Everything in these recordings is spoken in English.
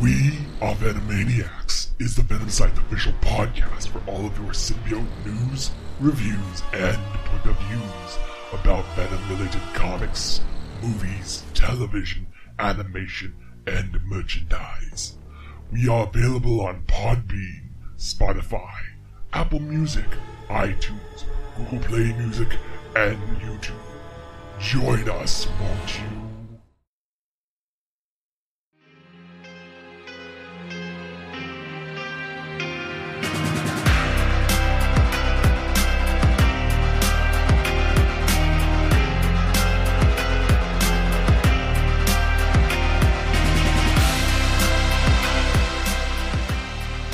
We Are Venomaniacs is the Venom Site's official podcast for all of your symbiote news, reviews, and point of views about Venom-related comics, movies, television, animation, and merchandise. We are available on Podbean, Spotify, Apple Music, iTunes, Google Play Music, and YouTube. Join us, won't you?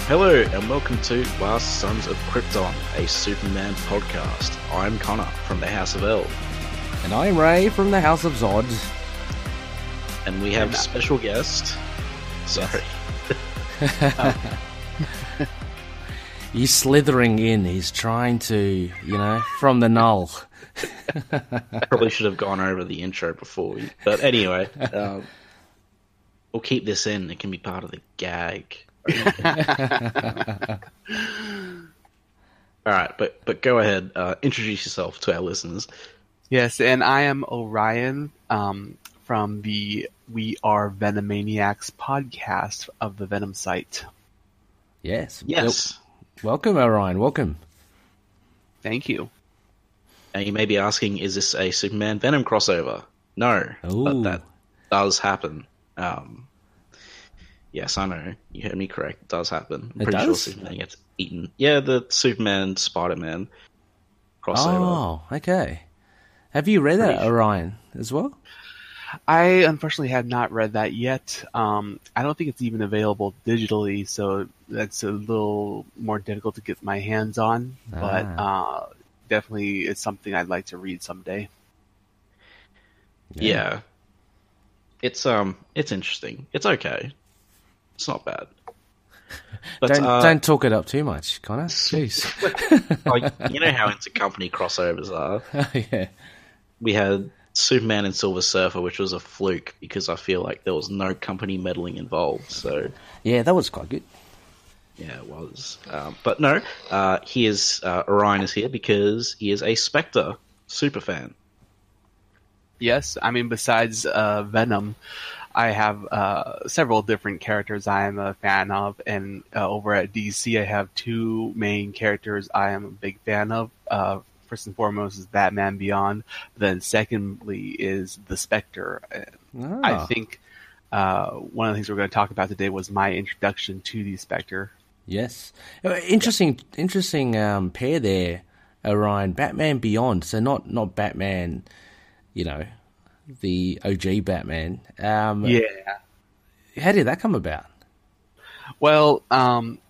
Hello and welcome to Last Sons of Krypton, a Superman podcast. I'm Connor from the House of El. And I'm Ray from the House of Zod. And we have a special guest. Sorry. He's slithering in. He's trying to, from the null. Probably should have gone over the intro before. But anyway, we'll keep this in. It can be part of the gag. Alright, but go ahead, introduce yourself to our listeners. Yes, and I am Orion from the We Are Venomaniacs podcast of the Venom Site. Yes. Welcome, Orion, welcome. Thank you. And you may be asking, is this a Superman Venom crossover? No, but that does happen. Yes, I know. You heard me correct. It does happen. I'm pretty sure Superman gets eaten. Yeah, the Superman-Spider-Man crossover. Oh, okay. Have you read that, Orion, as well? I unfortunately have not read that yet. I don't think it's even available digitally, so that's a little more difficult to get my hands on. But definitely it's something I'd like to read someday. Yeah. It's interesting. It's okay. It's not bad. But, don't talk it up too much, Connor. Jeez. You know how intercompany crossovers are. Oh, yeah. We had Superman and Silver Surfer, which was a fluke because I feel like there was no company meddling involved. So yeah, that was quite good. Yeah, it was. But no, Orion is here because he is a Spectre superfan. Yes, I mean, besides Venom, I have several different characters I am a fan of, and over at DC, I have two main characters I am a big fan of. First and foremost is Batman Beyond, then secondly is the Spectre. Oh. I think one of the things we're going to talk about today was my introduction to the Spectre. Yes. Interesting pair there, Orion. Batman Beyond, so not Batman, the OG Batman. How did that come about? Well, when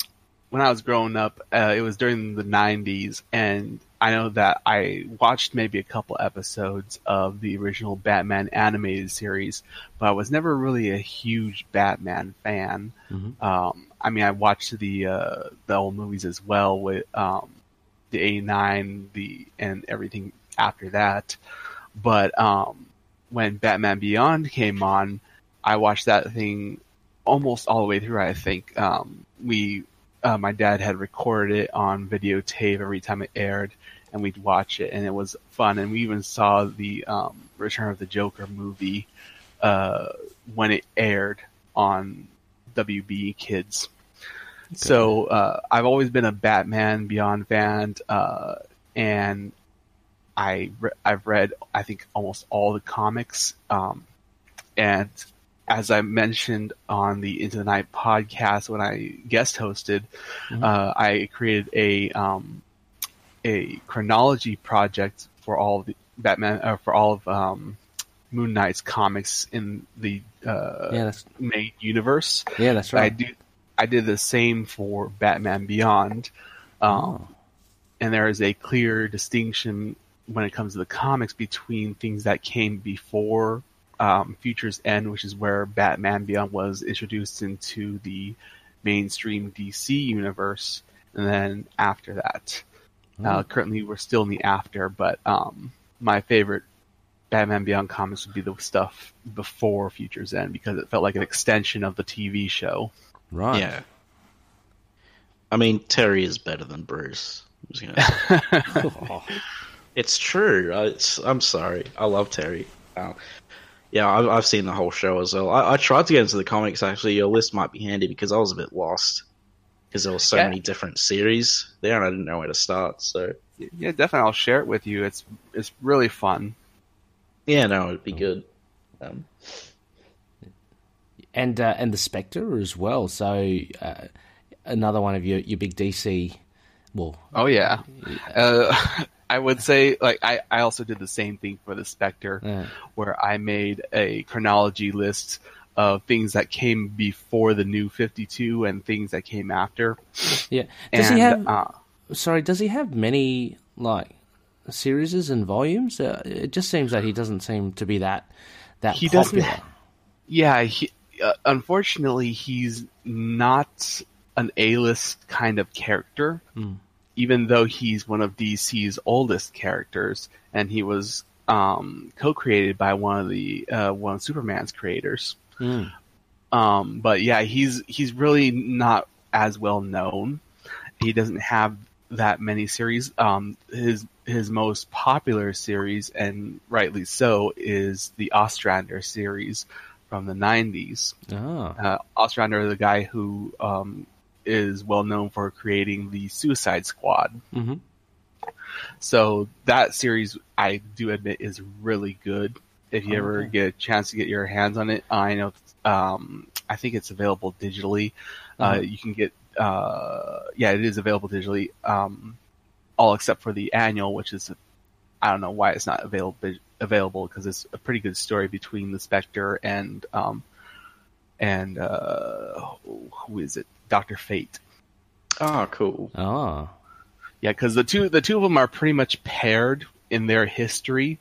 I was growing up, it was during the 90s, and I know that I watched maybe a couple episodes of the original Batman animated series, but I was never really a huge Batman fan. Mm-hmm. I mean, I watched the old movies as well with the 89 and everything after that, but when Batman Beyond came on, I watched that thing almost all the way through, I think. My dad had recorded it on videotape every time it aired, and we'd watch it, and it was fun. And we even saw the Return of the Joker movie when it aired on WB Kids. Okay. So I've always been a Batman Beyond fan, and I've read, I think, almost all the comics. And as I mentioned on the Into the Night podcast when I guest hosted, mm-hmm. I created a chronology project for all of the Batman, for all of Moon Knight's comics in the main universe. Yeah, that's right. I did the same for Batman Beyond, and there is a clear distinction when it comes to the comics between things that came before Future's End, which is where Batman Beyond was introduced into the mainstream DC universe, and then after that. Currently we're still in the after, but my favorite Batman Beyond comics would be the stuff before Future's End, because it felt like an extension of the TV show. Right. Yeah. I mean, Terry is better than Bruce. Oh. It's true. I'm sorry. I love Terry. Yeah, I've seen the whole show as well. I tried to get into the comics, actually. Your list might be handy, because I was a bit lost, because there were so many different series there, and I didn't know where to start. So yeah, definitely. I'll share it with you. It's really fun. Yeah, no, it'd be good. And the Spectre as well. So another one of your big DC. Well, oh yeah, I would say like I also did the same thing for the Spectre, where I made a chronology list of things that came before the New 52 and things that came after. Yeah, does he have many like series and volumes? It just seems that he doesn't seem to be that he popular. Doesn't. Yeah, unfortunately, he's not an A-list kind of character, even though he's one of DC's oldest characters, and he was co-created by one of Superman's creators. Mm. But yeah, he's really not as well known. He doesn't have that many series. His most popular series, and rightly so, is the Ostrander series from the 90s. Ostrander is the guy who is well known for creating the Suicide Squad. Mm-hmm. So that series, I do admit, is really good. If you ever get a chance to get your hands on it, I know. I think it's available digitally. You can get. It is available digitally. All except for the annual, which is, I don't know why it's not available because it's a pretty good story between the Spectre and who is it? Dr. Fate. Oh, cool. Oh. Yeah, because the two of them are pretty much paired in their history,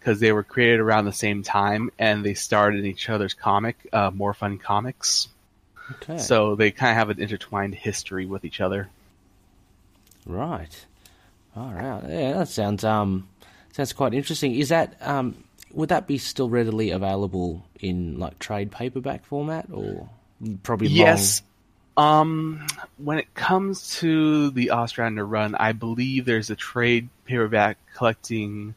because they were created around the same time and they starred in each other's comic, More Fun Comics. Okay. So they kind of have an intertwined history with each other. Right. All right. Yeah, that sounds quite interesting. Is that would that be still readily available in like trade paperback format, or probably long? Yes. When it comes to the Ostrander run, I believe there's a trade paperback collecting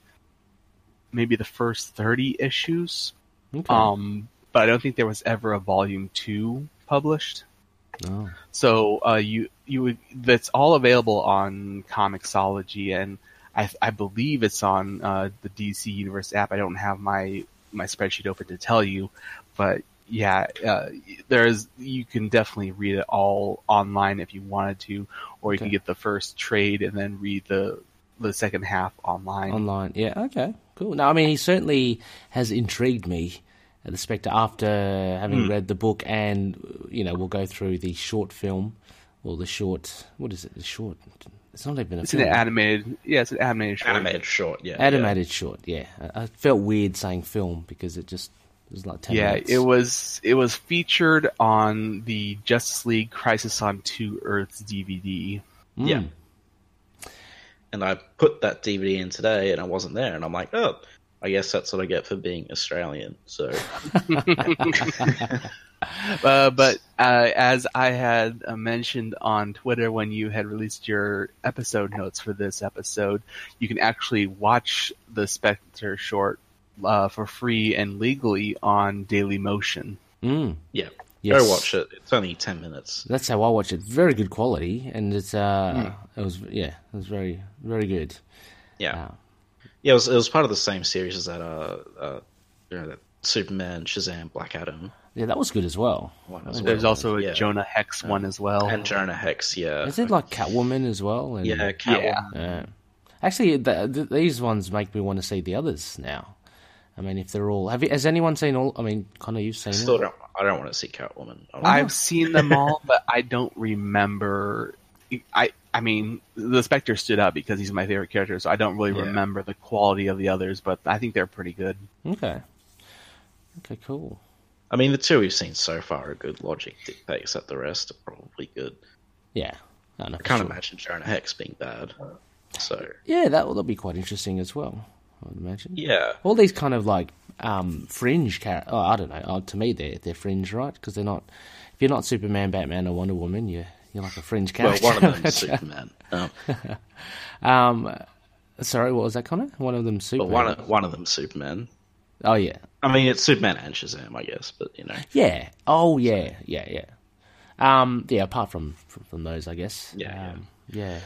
maybe the first 30 issues. Okay. But I don't think there was ever a volume 2 published. Oh. So that's all available on Comixology, and I believe it's on the DC Universe app. I don't have my spreadsheet open to tell you, but. Yeah, you can definitely read it all online if you wanted to, or you can get the first trade and then read the second half online. Online, yeah, okay, cool. Now, I mean, he certainly has intrigued me, the Spectre, after having read the book, and we'll go through the short film or the short. What is it? The short. It's not even a. It's film. An animated. Yeah, it's an animated short. Animated short. Yeah. Animated short. Yeah, I felt weird saying film because it just. It was like 10 minutes. It was featured on the Justice League Crisis on Two Earths DVD. Mm. Yeah. And I put that DVD in today and I wasn't there. And I'm like, oh, I guess that's what I get for being Australian. So, but as I had mentioned on Twitter when you had released your episode notes for this episode, you can actually watch the Spectre short for free and legally on Daily Motion. Mm. Yeah, yes. Go watch it. It's only 10 minutes. That's how I watch it. Very good quality, and it's it was very, very good. Yeah, it was part of the same series as that that Superman, Shazam, Black Adam. Yeah, that was good as well. There's also a Jonah Hex one as well, and Jonah Hex. Yeah, is it like Catwoman as well? And, yeah, Catwoman. Yeah. Actually, these ones make me want to see the others now. I mean, if they're all... Has anyone seen all... I mean, Connor, you've seen them? I don't want to see Catwoman. I've seen them all, but I don't remember... I mean, the Spectre stood out because he's my favorite character, so I don't really remember the quality of the others, but I think they're pretty good. Okay, cool. I mean, the two we've seen so far are good. Logic dictates that the rest are probably good. Yeah. I can't imagine Jonah Hex being bad. So yeah, that'll be quite interesting as well. I would imagine. Yeah. All these kind of like fringe characters. Oh, I don't know. To me, they're fringe, right? Because they're not. If you're not Superman, Batman, or Wonder Woman, you're like a fringe character. Well, one of them's Superman. Oh. Sorry, what was that comment? One of them's Superman. Well, one of them's Superman. Oh yeah. I mean, it's Superman and Shazam, I guess, but you know. Yeah. Oh yeah. Yeah. Yeah. Yeah. Apart from those, I guess. Yeah. Yeah.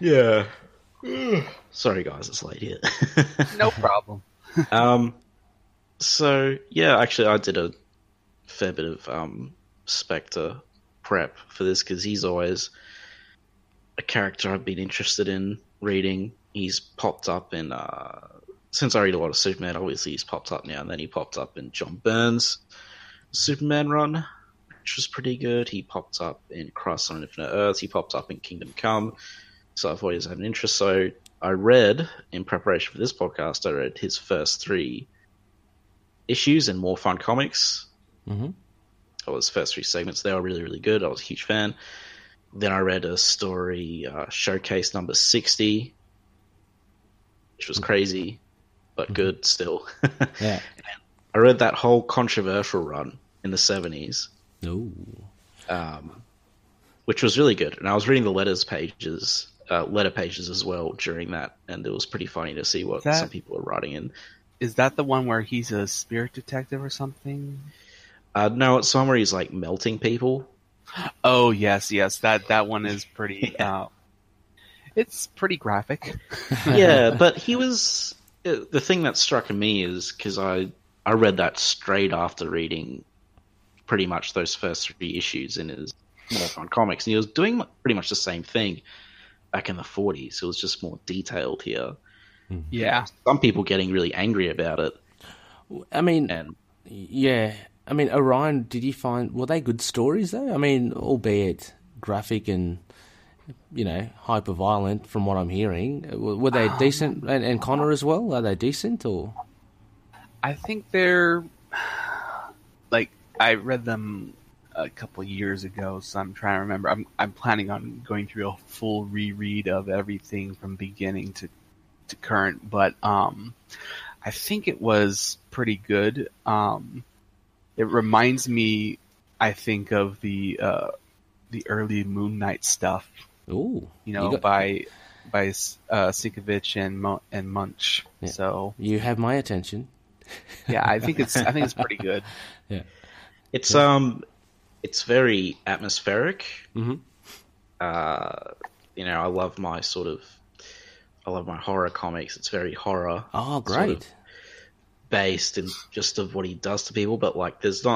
Yeah. Sorry, guys, it's late here. No problem. So yeah, actually, I did a fair bit of Spectre prep for this because he's always a character I've been interested in reading. He's popped up in. Since I read a lot of Superman, obviously he's popped up now, and then he popped up in John Byrne's Superman run, which was pretty good. He popped up in Crisis on Infinite Earths. He popped up in Kingdom Come. So I've always had an interest. So I read, in preparation for this podcast, I read his first 3 issues in More Fun Comics. Mm-hmm. Or his first 3 segments. They were really, really good. I was a huge fan. Then I read a story, Showcase number 60, which was crazy. But good still. Yeah. I read that whole controversial run in the 70s. Ooh. Which was really good. And I was reading the letter pages as well during that, and it was pretty funny to see what some people were writing in. Is that the one where he's a spirit detective or something? No, it's one where he's like melting people. Oh, yes. That one is pretty... Yeah. It's pretty graphic. Yeah, but he was... The thing that struck me is because I read that straight after reading pretty much those first 3 issues in his More Fun Comics, and he was doing pretty much the same thing back in the 40s. It was just more detailed here. Yeah, some people getting really angry about it. I mean, Orion. Did you find were they good stories though? I mean, albeit graphic and. You know, hyper violent. From what I'm hearing, were they decent? And Connor as well. Are they decent? Or I think they're like I read them a couple years ago, so I'm trying to remember. I'm planning on going through a full reread of everything from beginning to current, but I think it was pretty good. It reminds me, I think, of the early Moon Knight stuff. Ooh, you know, by Sinkovich and Moench. Yeah. So you have my attention. Yeah, I think it's pretty good. Yeah, it's very atmospheric. Mm-hmm. You know, I love my horror comics. It's very horror. Oh, great! Sort of based in just of what he does to people, but like there's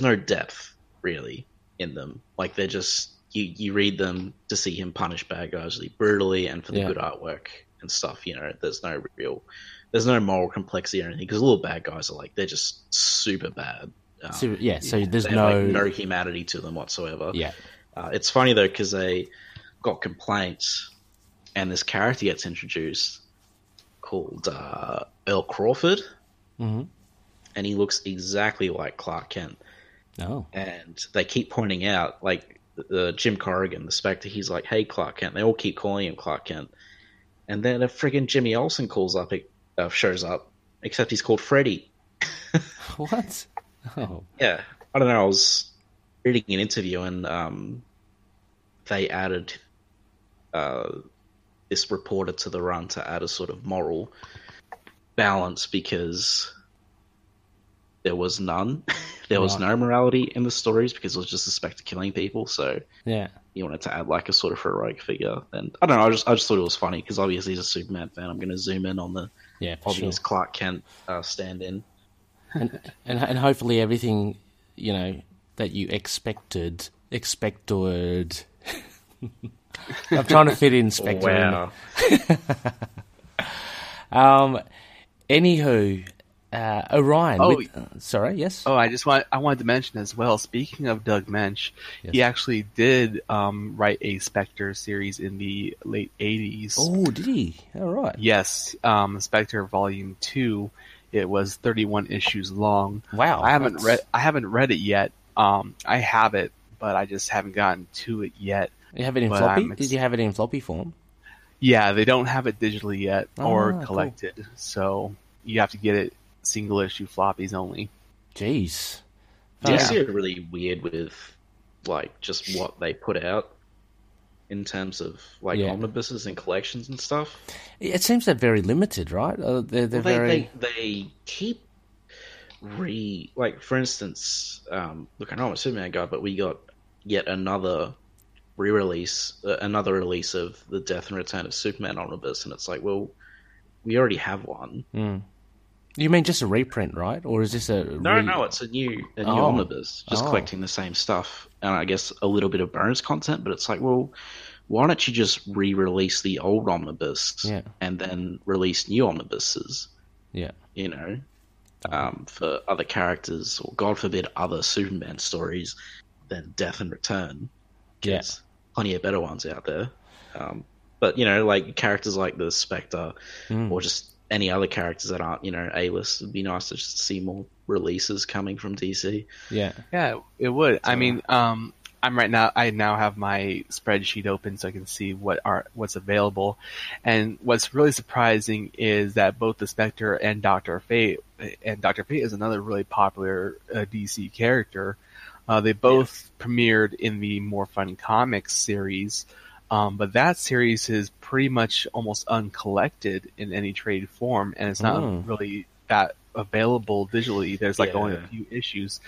no depth really in them. Like they're just. You read them to see him punish bad guys really brutally and for the good artwork and stuff, you know, there's no moral complexity or anything because all the bad guys are like, they're just super bad. So there's no humanity to them whatsoever. Yeah. It's funny though, because they got complaints and this character gets introduced called Earl Crawford. Mm-hmm. And he looks exactly like Clark Kent. Oh. And they keep pointing out like, Jim Corrigan, the Spectre, he's like, hey, Clark Kent. They all keep calling him Clark Kent. And then a friggin' Jimmy Olsen shows up, except he's called Freddy. What? Oh. Yeah. I don't know. I was reading an interview and they added this reporter to the run to add a sort of moral balance because there was none. There was no morality in the stories because it was just the Spectre killing people. So yeah, you wanted to add like a sort of heroic figure, and I don't know. I just thought it was funny because obviously he's a Superman fan. I'm going to zoom in on the obvious sure. Clark Kent stand-in, and hopefully everything you know that you expected. I'm trying to fit in Spectre. Wow. Anywho. Orion. Oh, sorry. Yes. Oh, I wanted to mention as well. Speaking of Doug Moench, yes. He actually did write a Spectre series in the late 80s. Oh, did he? All right. Yes. Spectre Volume 2. It was 31 issues long. Wow. I haven't read it yet. I have it, but I just haven't gotten to it yet. You have it in floppy? Did you have it in floppy form? Yeah, they don't have it digitally yet or collected. Cool. So you have to get it single issue floppies only. Jeez. DC are really weird with like just what they put out in terms of like omnibuses and collections and stuff. It seems they're very limited, right? They keep like for instance, look, I know I'm a Superman guy, but we got yet another re-release, another release of the Death and Return of Superman omnibus, and it's like, well, we already have one. Mm. You mean just a reprint, right? Or is this a no? It's a new omnibus, just collecting the same stuff, and I guess a little bit of bonus content. But it's like, well, why don't you just re-release the old omnibus and then release new omnibuses? Yeah, you know, for other characters, or God forbid, other Superman stories than Death and Return. Yes, plenty of better ones out there, but you know, like characters like the Spectre, or just any other characters that aren't, you know, A-list. It'd be nice to just see more releases coming from DC. Yeah, yeah, it would. So, I mean, I'm right now. I now have my spreadsheet open so I can see what's available, and what's really surprising is that both the Spectre and Dr. Fate is another really popular DC character. They both premiered in the More Fun Comics series, but that series is pretty much almost uncollected in any trade form, and it's not really that available digitally. There's like only a few issues.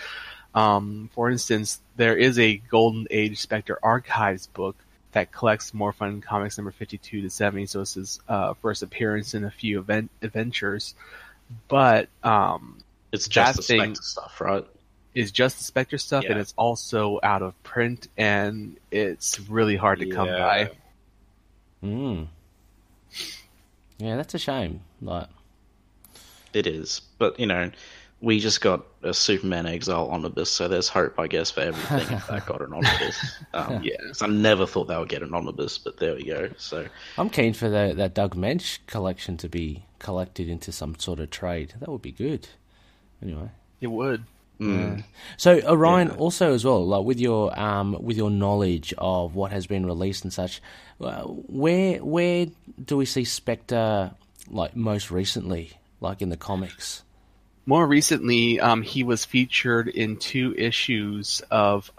For instance, there is a Golden Age Spectre Archives book that collects More Fun Comics number 52 to 70, so it's his first appearance in a few adventures. But it's just the Spectre stuff, right? Is just the Spectre stuff, and it's also out of print, and it's really hard to come by. Mm. Yeah, that's a shame. Like, it is, but you know, we just got a Superman Exile omnibus, so there's hope, I guess, for everything if that got an omnibus. So I never thought they would get an omnibus, but there we go. So I'm keen for that Doug Moench collection to be collected into some sort of trade. That would be good. Anyway, it would. Mm. Yeah. So Orion, also as well, like with your knowledge of what has been released and such, where do we see Spectre like most recently, like in the comics? More recently, he was featured in 2 issues of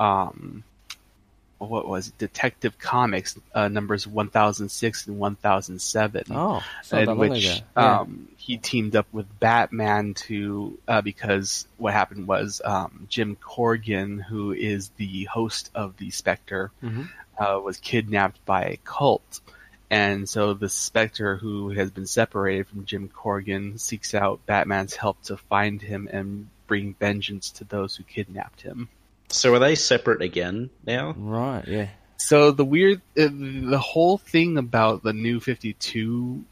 Detective Comics numbers 1006 and 1007. Oh, in which he teamed up with Batman to because what happened was Jim Corrigan, who is the host of the Spectre, was kidnapped by a cult, and so the Spectre, who has been separated from Jim Corrigan, seeks out Batman's help to find him and bring vengeance to those who kidnapped him. So are they separate again now? Right, yeah. So the whole thing about the New 52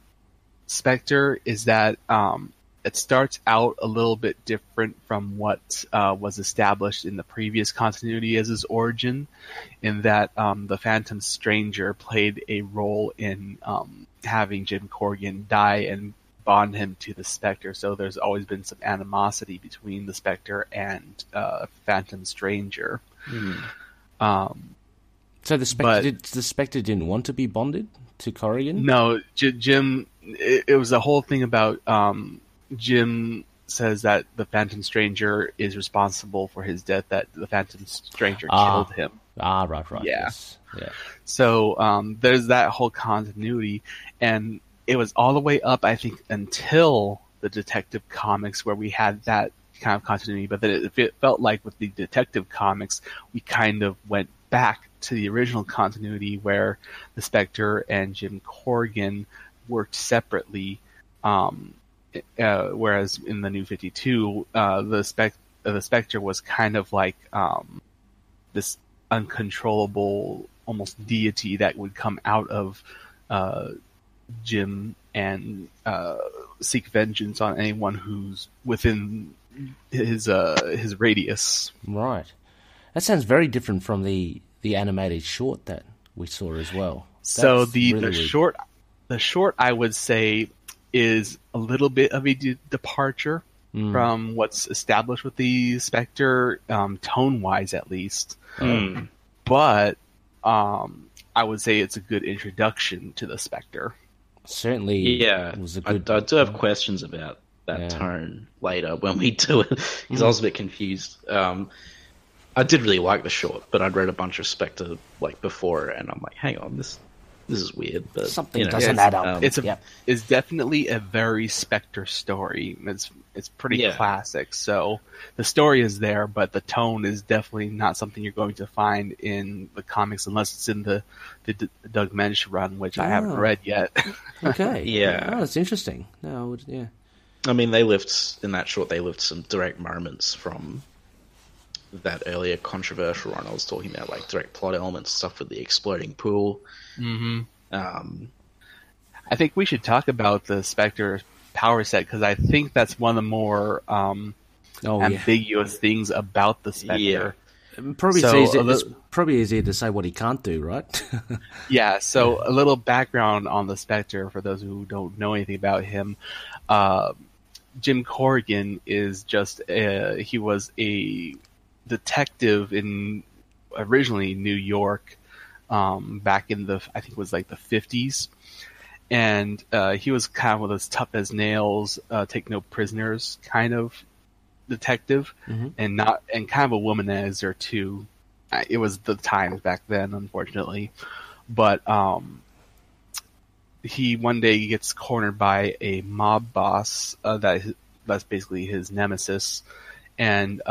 Spectre is that it starts out a little bit different from what was established in the previous continuity as his origin, in that the Phantom Stranger played a role in having Jim Corrigan die and bond him to the Spectre, so there's always been some animosity between the Spectre and Phantom Stranger. So the Spectre didn't want to be bonded to Corrigan? No, Jim... It was a whole thing about Jim says that the Phantom Stranger is responsible for his death, that the Phantom Stranger killed him. Ah, right. Yeah. Yes. Yeah. So there's that whole continuity, and it was all the way up, I think, until the Detective Comics, where we had that kind of continuity. But then it felt like with the Detective Comics, we kind of went back to the original continuity where the Spectre and Jim Corrigan worked separately. Whereas in the New 52, the Spectre was kind of like this uncontrollable, almost deity that would come out of Jim and seek vengeance on anyone who's within his radius. Right. That sounds very different from the animated short that we saw as well. So the short I would say is a little bit of a departure from what's established with the Spectre, tone-wise at least. But I would say it's a good introduction to the Spectre. certainly was a good... I do have questions about that tone later when we do it, because I was a bit confused. I did really like the short, but I'd read a bunch of Spectre like before, and I'm like, hang on, this is weird. But something doesn't add up. It's definitely a very Spectre story. It's pretty classic. So the story is there, but the tone is definitely not something you're going to find in the comics unless it's in the Doug Moench run, which I haven't read yet. Okay. Oh, that's interesting. No, I would, I mean, in that short, they lift some direct moments from that earlier controversial one I was talking about, like direct plot elements, stuff with the exploding pool. Mm-hmm. I think we should talk about the Spectre power set, because I think that's one of the more ambiguous things about the Spectre. Yeah. Probably easier to say what he can't do, right? So a little background on the Spectre, for those who don't know anything about him. Jim Corrigan is he was a detective in originally New York back in I think it was like the 50s. And he was kind of one of those tough as nails, take no prisoners kind of detective, and kind of a womanizer too. It was the times back then, unfortunately. But he one day gets cornered by a mob boss that's basically his nemesis, and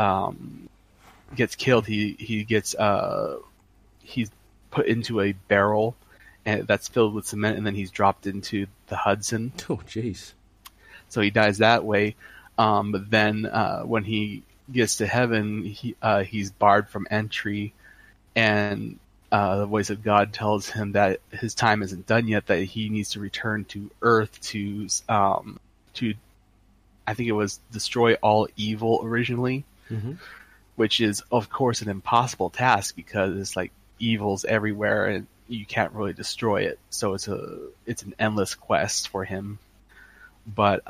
gets killed. He gets he's put into a barrel. And that's filled with cement, and then he's dropped into the Hudson. Oh, jeez. So he dies that way. But then when he gets to heaven, he's barred from entry, and the voice of God tells him that his time isn't done yet, that he needs to return to Earth to I think it was destroy all evil originally, which is, of course, an impossible task because it's like evil's everywhere, and you can't really destroy it, so it's an endless quest for him. But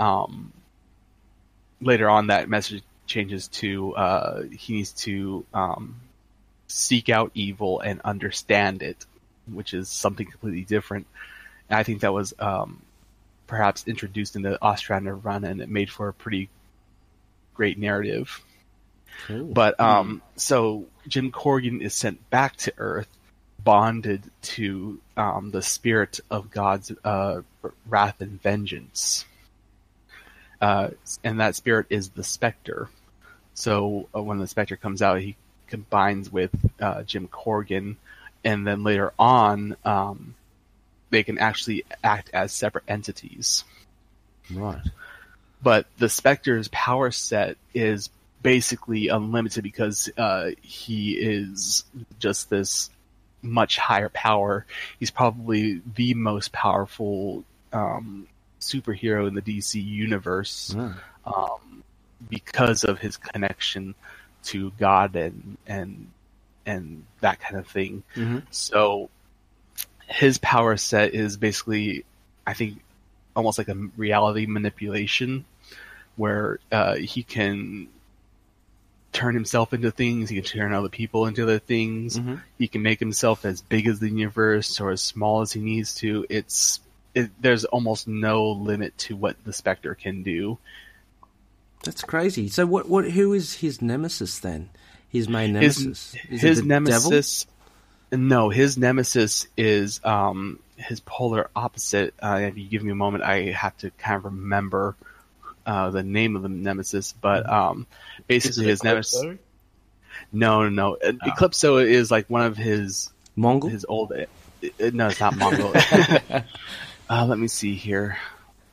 later on, that message changes to he needs to seek out evil and understand it, which is something completely different. And I think that was perhaps introduced in the Ostrander run, and it made for a pretty great narrative. Cool. But so Jim Corrigan is sent back to Earth, bonded to the spirit of God's wrath and vengeance. And that spirit is the Spectre. So when the Spectre comes out, he combines with Jim Corrigan, and then later on, they can actually act as separate entities. Right. But the Spectre's power set is basically unlimited because he is just this much higher power. He's probably the most powerful superhero in the DC universe because of his connection to God and that kind of thing. So his power set is basically, I think, almost like a reality manipulation where he can turn himself into things, he can turn other people into other things, he can make himself as big as the universe or as small as he needs to. There's almost no limit to what the Spectre can do. That's crazy. So what who is his nemesis then? His main nemesis? Devil? No, his nemesis is his polar opposite. If you give me a moment, I have to kind of remember the name of the nemesis, but basically his nemesis. No. Eclipso is like one of his Mongol. His old. No, it's not Mongol. Let me see here.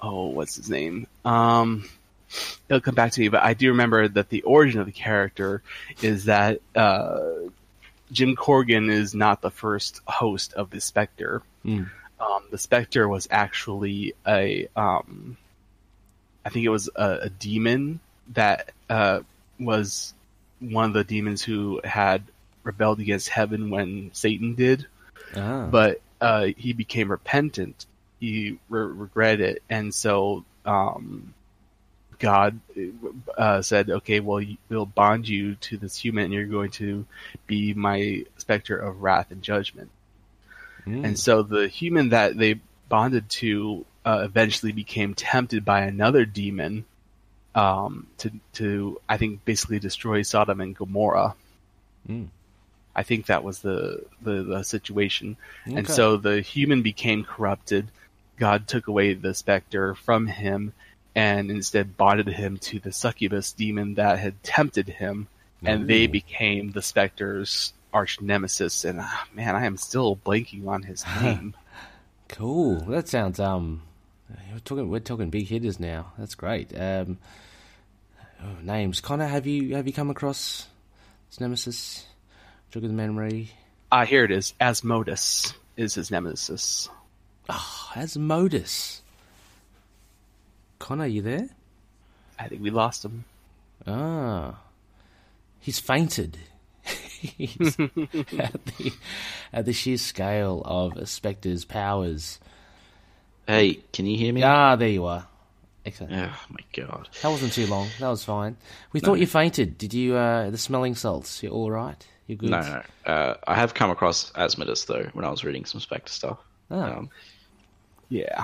Oh, what's his name? It'll come back to me, but I do remember that the origin of the character is that Jim Corrigan is not the first host of the Spectre. The Spectre was actually I think it was a demon that was one of the demons who had rebelled against heaven when Satan did. But he became repentant. He regretted it. And so God said, okay, well, we'll bond you to this human, and you're going to be my Spectre of wrath and judgment. And so the human that they bonded to eventually became tempted by another demon to I think basically destroy Sodom and Gomorrah. I think that was the situation. Okay. And so the human became corrupted. God took away the specter from him and instead bonded him to the succubus demon that had tempted him. And they became the specter's arch nemesis. And man, I am still blanking on his name. Cool. That sounds, we're talking big hitters now. That's great. Names. Connor, have you come across this nemesis? Jog of the memory. Here it is. Asmodus is his nemesis. Oh, Asmodus. Connor, are you there? I think we lost him. Ah. He's fainted. He's at the sheer scale of a specter's powers. Hey, can you hear me? Ah, there you are. Excellent. Oh, my God. That wasn't too long. That was fine. We thought you fainted. Did you, the smelling salts, you're all right? You're good? No. I have come across Asmodus, though, when I was reading some specter stuff. Oh. Yeah.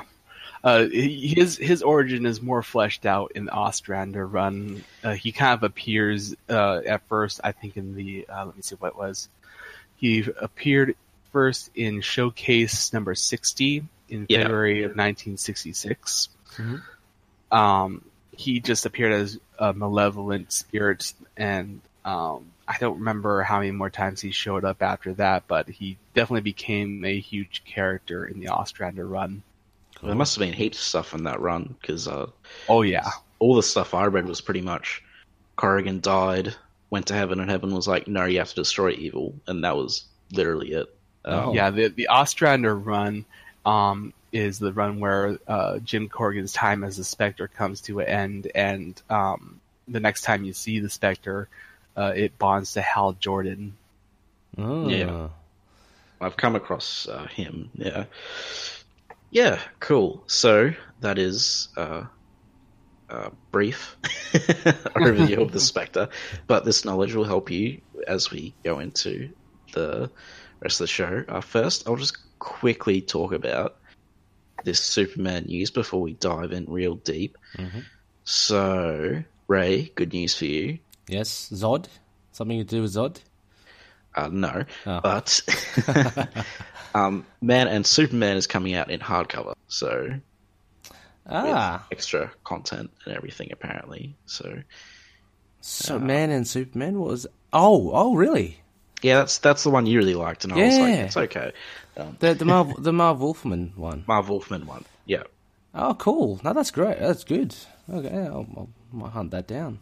His origin is more fleshed out in the Ostrander run. He kind of appears at first, I think, in the... let me see what it was. He appeared first in Showcase number 60 in February of 1966. Mm-hmm. He just appeared as a malevolent spirit, and I don't remember how many more times he showed up after that, but he definitely became a huge character in the Ostrander run. Cool. There must have been heaps of stuff in that run, because all the stuff I read was pretty much Corrigan died, went to heaven, and heaven was like, no, you have to destroy evil, and that was literally it. Yeah, the Ostrander run is the run where Jim Corrigan's time as the Spectre comes to an end, and the next time you see the Spectre, it bonds to Hal Jordan. Oh. Yeah, I've come across him, yeah. Yeah, cool. So that is a brief overview of the Spectre, but this knowledge will help you as we go into the rest of the show. First, I'll just quickly talk about this Superman news before we dive in real deep. Mm-hmm. So, Ray, good news for you. Yes, Zod? Something to do with Zod? No, but Man and Superman is coming out in hardcover, so with extra content and everything apparently. So Man and Superman was really? Yeah, that's the one you really liked, and I was like, it's okay. The Marv Wolfman one. Marv Wolfman one, yeah. Oh, cool! No, that's great. That's good. Okay, I'll hunt that down.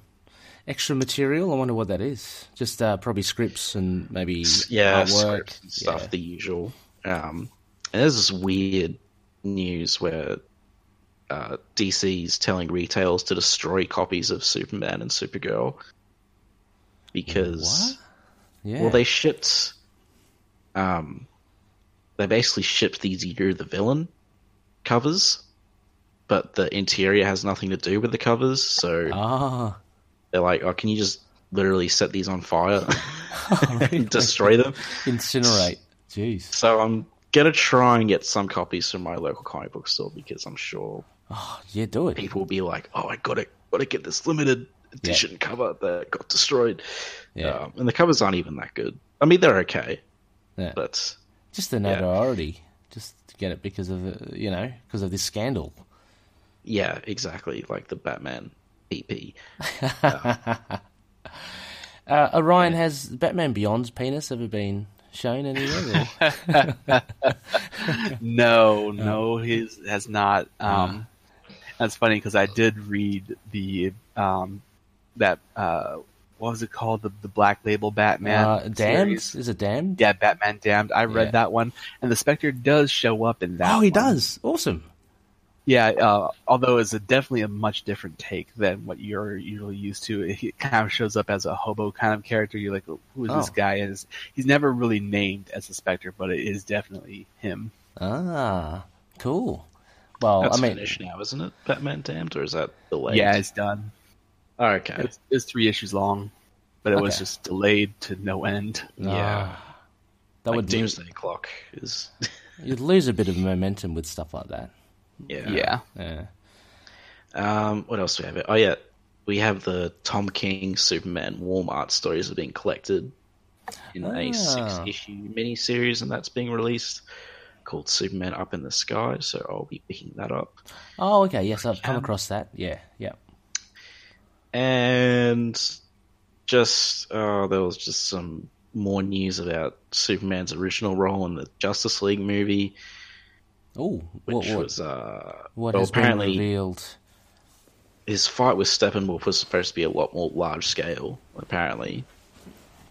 Extra material? I wonder what that is. Just probably scripts and maybe artwork and stuff, the usual. And there's this weird news where DC's telling retailers to destroy copies of Superman and Supergirl because they basically shipped these You're the Villain covers, but the interior has nothing to do with the covers, so. Ah. They're like, oh, can you just literally set these on fire and destroy them? Incinerate. Jeez. So I'm going to try and get some copies from my local comic book store because I'm sure do it. People will be like, oh, I got to get this limited edition cover that got destroyed. Yeah. And the covers aren't even that good. I mean, they're okay. Yeah. But just the notoriety. Yeah. Just to get it because of, because of this scandal. Yeah, exactly. Like the Batman... Orion, has Batman Beyond's penis ever been shown anywhere? No, he has not. That's funny because I did read the what was it called? The Black Label Batman Damned? Series. Is it Damned? Yeah, Batman Damned. I read that one, and the Spectre does show up in that. Oh, he does. Awesome. Yeah, although it's definitely a much different take than what you're usually used to. It kind of shows up as a hobo kind of character. You're like, who is this guy? And he's never really named as a Spectre, but it is definitely him. Ah, cool. Well, that's finished now, isn't it? Batman Damned, or is that delayed? Yeah, it's done. Oh, okay. It's 3 issues long, but it was just delayed to no end. Yeah. That would Doomsday Clock is... You'd lose a bit of momentum with stuff like that. Yeah. What else do we have? Oh, yeah. We have the Tom King Superman Walmart stories that are being collected in a 6-issue miniseries, and that's being released called Superman Up in the Sky, so I'll be picking that up. Oh, okay. Yes, I've come across that. Yeah. And just there was just some more news about Superman's original role in the Justice League movie. Oh, what was what has been revealed? His fight with Steppenwolf was supposed to be a lot more large scale, apparently.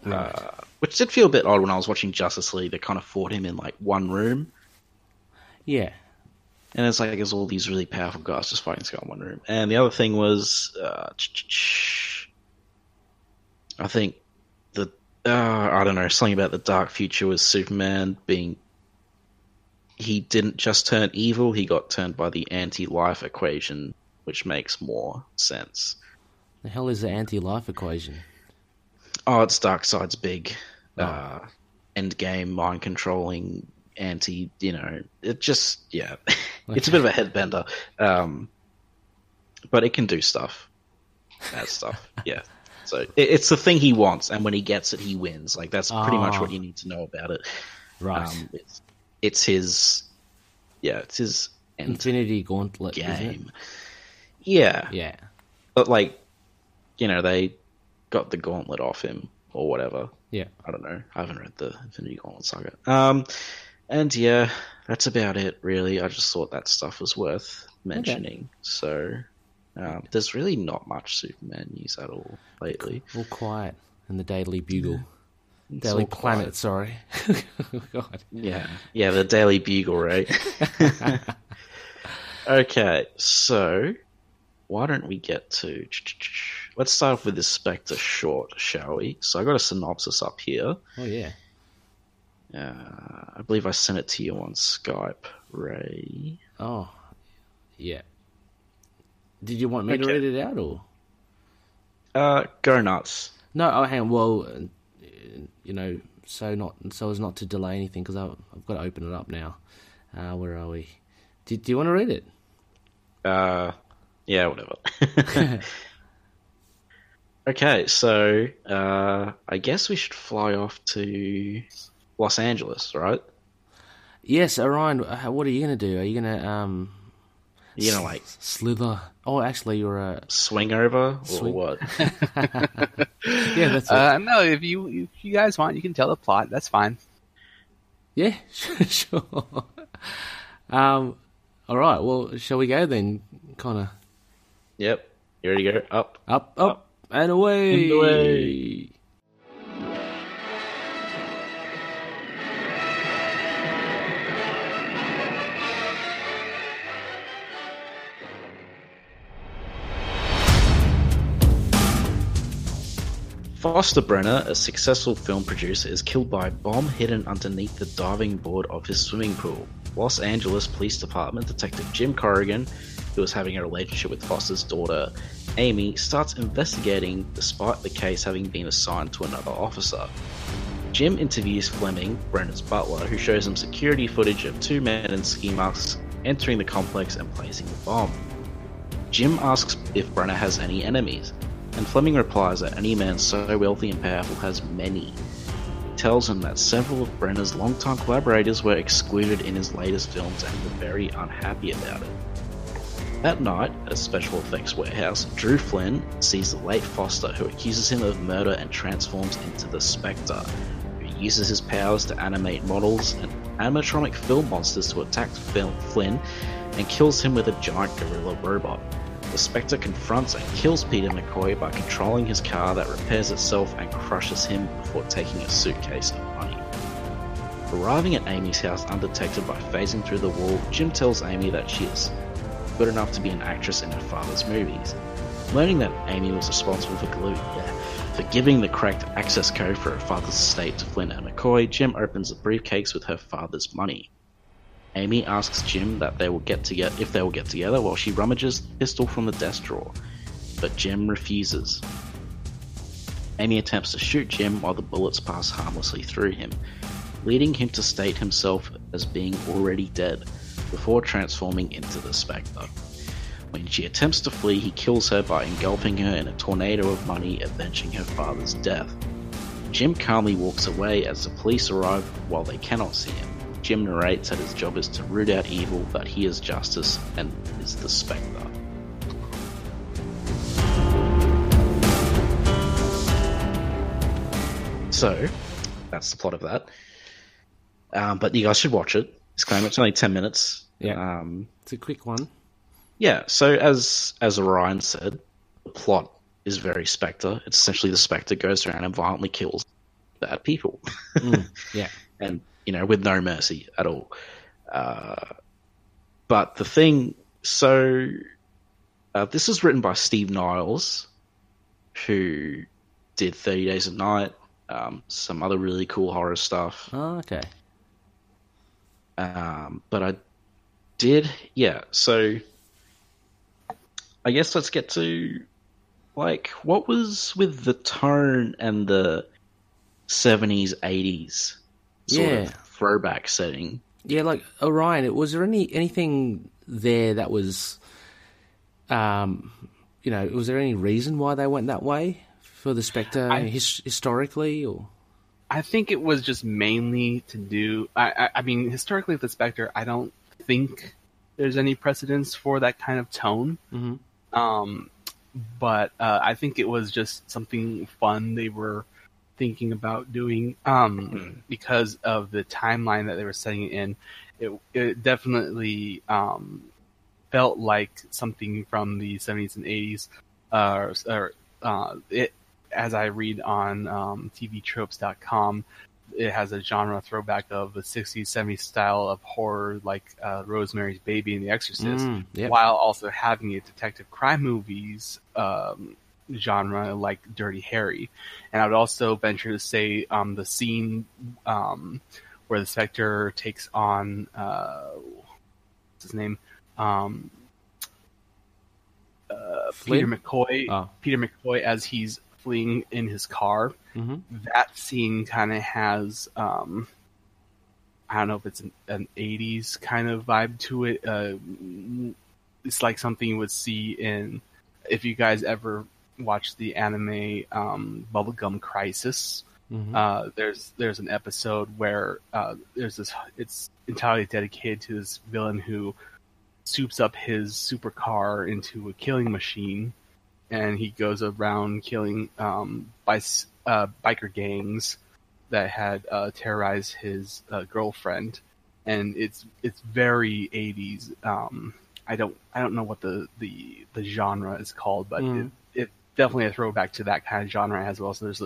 Right. Which did feel a bit odd when I was watching Justice League. They kind of fought him in like one room. Yeah. And it's like there's all these really powerful guys just fighting this guy in one room. And the other thing was, I think the I don't know, something about the dark future was Superman being. He didn't just turn evil; he got turned by the anti-life equation. Which makes more sense. The hell is the anti-life equation? Oh, it's Darkseid's big endgame, mind-controlling, anti, it just, okay. It's a bit of a headbender. But it can do stuff. Bad stuff, yeah. So it's the thing he wants, and when he gets it, he wins. Like, that's pretty much what you need to know about it. Right. It's his... Infinity Gauntlet game. Yeah. But, they got the gauntlet off him or whatever. Yeah. I don't know. I haven't read the Infinity Gauntlet saga. And, that's about it, really. I just thought that stuff was worth mentioning. Okay. So, there's really not much Superman news at all lately. All quiet in the Daily Bugle. It's Daily Planet, sorry. God. Yeah, the Daily Bugle, right? Okay, so... Why don't we get to... Let's start off with the Spectre short, shall we? So I got a synopsis up here. Oh, yeah. I believe I sent it to you on Skype, Ray. Oh, yeah. Did you want me to read it out, or...? Go nuts. No, hang on, well, so as not to delay anything, because I've got to open it up now. Where are we? Do you want to read it? Yeah, whatever. Okay, so I guess we should fly off to Los Angeles, right? Yes, Orion, what are you going to do? Are you going to... You know, like... Slither. Oh, actually, you're a... Swing over? Or what? Yeah, that's it. No, if you guys want, you can tell the plot. That's fine. Yeah, sure. All right, well, shall we go then, Connor? Yep. Here we go. Up, and away. And away. Foster Brenner, a successful film producer, is killed by a bomb hidden underneath the diving board of his swimming pool. Los Angeles Police Department Detective Jim Corrigan, who is having a relationship with Foster's daughter, Amy, starts investigating despite the case having been assigned to another officer. Jim interviews Fleming, Brenner's butler, who shows him security footage of two men in ski masks entering the complex and placing the bomb. Jim asks if Brenner has any enemies, and Fleming replies that any man so wealthy and powerful has many. He tells him that several of Brenner's longtime collaborators were excluded in his latest films and were very unhappy about it. That night, at a special effects warehouse, Drew Flynn sees the late Foster, who accuses him of murder and transforms into the Spectre, who uses his powers to animate models and animatronic film monsters to attack Flynn and kills him with a giant gorilla robot. The Spectre confronts and kills Peter McCoy by controlling his car that repairs itself and crushes him before taking a suitcase of money. Arriving at Amy's house undetected by phasing through the wall, Jim tells Amy that she is good enough to be an actress in her father's movies. Learning that Amy was responsible for giving the cracked access code for her father's estate to Flynn and McCoy, Jim opens the briefcase with her father's money. Amy asks Jim that if they will get together while she rummages the pistol from the desk drawer, but Jim refuses. Amy attempts to shoot Jim while the bullets pass harmlessly through him, leading him to state himself as being already dead. before transforming into the Spectre. When she attempts to flee, he kills her by engulfing her in a tornado of money, avenging her father's death. Jim calmly walks away as the police arrive while they cannot see him. Jim narrates that his job is to root out evil, that he is justice and is the Spectre. So, that's the plot of that. But you guys should watch it. Disclaimer, it's only 10 minutes. Yeah, it's a quick one. Yeah, so as Orion said, the plot is very Spectre. It's essentially the Spectre goes around and violently kills bad people. Yeah. And, you know, with no mercy at all. But the thing... So, this was written by Steve Niles, who did 30 Days of Night, some other really cool horror stuff. Oh, okay. But I did... Yeah, so... I guess let's get to... Like, what was with the tone and the 70s, 80s sort of throwback setting? Yeah, like, Orion, was there anything there that was, you know, was there any reason why they went that way for the Spectre historically? Or I think it was just mainly to do... I mean, historically with the Spectre, I don't think there's any precedence for that kind of tone. Mm-hmm. But I think it was just something fun they were thinking about doing because of the timeline that they were setting it in. It definitely felt like something from the 70s and 80s. As I read on TVTropes.com, it has a genre throwback of the 60s, 70s style of horror like Rosemary's Baby and The Exorcist, while also having a detective crime movies genre like Dirty Harry. And I would also venture to say the scene where the Spectre takes on, what's his name? Peter McCoy as he's fleeing in his car. Mm-hmm. That scene kind of has, I don't know if it's an 80s kind of vibe to it. It's like something you would see in, if you guys ever watch the anime Bubblegum Crisis, there's an episode where there's this, it's entirely dedicated to this villain who soups up his supercar into a killing machine. And he goes around killing biker gangs that had terrorized his girlfriend, and it's very 80s. I don't know what the genre is called, but it definitely a throwback to that kind of genre as well. So there's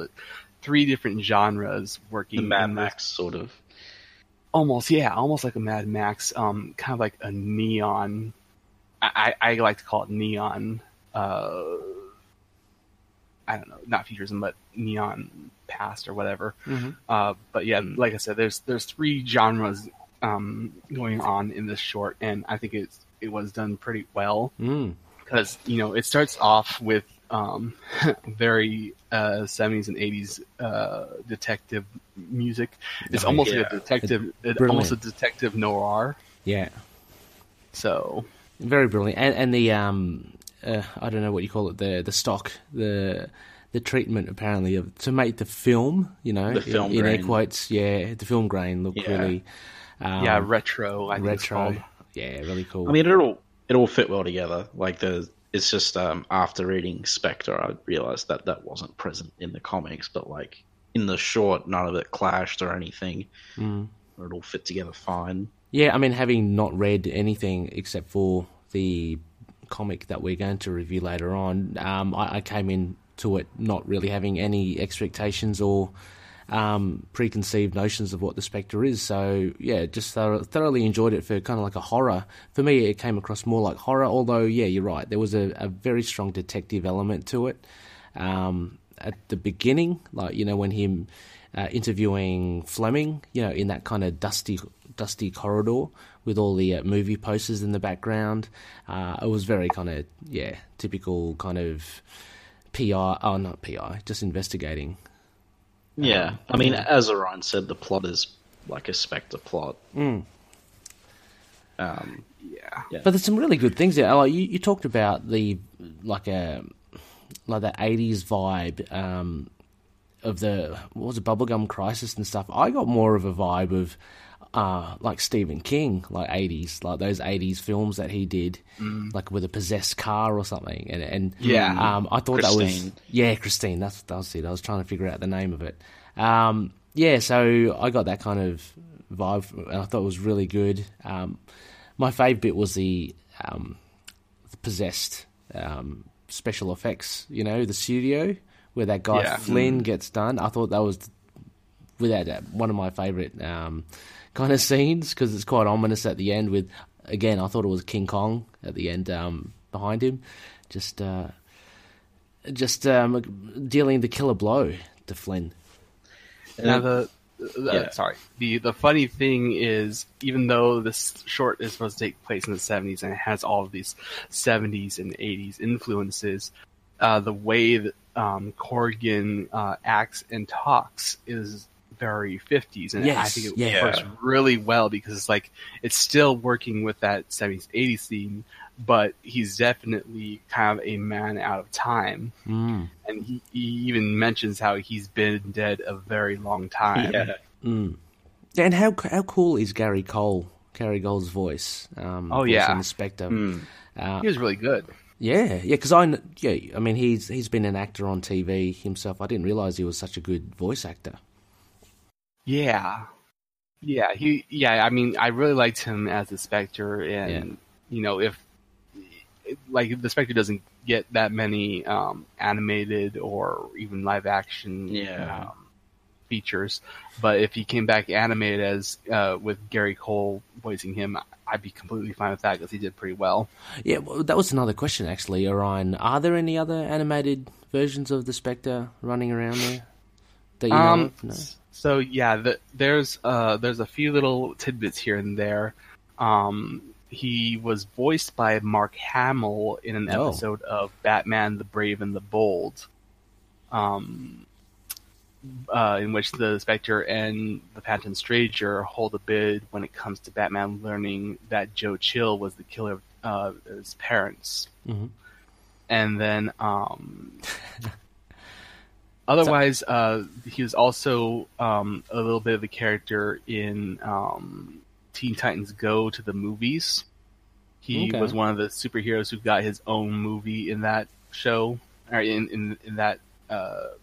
three different genres working. The Mad Max sort of, almost like a Mad Max, kind of like a neon. I like to call it neon. I don't know, not futurism, but neon past or whatever. But yeah, like I said, there's three genres going on in this short, and I think it was done pretty well because you know it starts off with very 70s and 80s detective music. It's almost like a detective, almost a detective noir. Yeah, so very brilliant, and the I don't know what you call it, the stock, the treatment apparently to make the film, you know, in air quotes, the film grain look really, retro. I think it's called. Yeah, really cool. I mean, it all fit well together. Like it's just after reading Spectre, I realized that wasn't present in the comics, but like in the short, none of it clashed or anything. It all fit together fine. Yeah, I mean, having not read anything except for the comic that we're going to review later on, I came into it not really having any expectations or preconceived notions of what the Spectre is, so yeah, just thoroughly enjoyed it for kind of like a horror. For me, it came across more like horror, although yeah, you're right, there was a very strong detective element to it at the beginning, like, you know, when him interviewing Fleming, you know, in that kind of dusty corridor with all the movie posters in the background. It was very kind of, typical kind of PI, oh, not PI, just investigating. Yeah, I mean, as Orion said, the plot is like a Spectre plot. Yeah. But there's some really good things there. Like you talked about the like that 80s vibe of the bubblegum crisis and stuff. I got more of a vibe of like Stephen King, like 80s, like those 80s films that he did, like with a possessed car or something. And I thought Christine. Christine. That's it. I was trying to figure out the name of it. So I got that kind of vibe, and I thought it was really good. My fave bit was the possessed special effects, you know, the studio where that guy Flynn gets done. I thought that was, without doubt, one of my favourite kind of scenes, because it's quite ominous at the end with, again, I thought it was King Kong at the end behind him, just dealing the killer blow to Flynn. Now The funny thing is, even though this short is supposed to take place in the 70s and it has all of these 70s and 80s influences, the way that Corrigan acts and talks is very 50s, and I think it works really well, because it's like it's still working with that 70s 80s theme, but he's definitely kind of a man out of time, and he even mentions how he's been dead a very long time. And how cool is Gary Cole's voice? In Spectre, he was really good. Because I mean, he's been an actor on TV himself. I didn't realize he was such a good voice actor. I mean, I really liked him as the Spectre, and you know, if like the Spectre doesn't get that many animated or even live action features, but if he came back animated as with Gary Cole voicing him, I'd be completely fine with that, because he did pretty well. Yeah, well, that was another question actually, Orion. Are there any other animated versions of the Spectre running around there that you know of? No? So there's a few little tidbits here and there. He was voiced by Mark Hamill in an episode of Batman: The Brave and the Bold, in which the Spectre and the Phantom Stranger hold a bid when it comes to Batman learning that Joe Chill was the killer of his parents. Mm-hmm. And then otherwise, he was also a little bit of a character in Teen Titans Go to the Movies. He was one of the superheroes who got his own movie in that show, or in that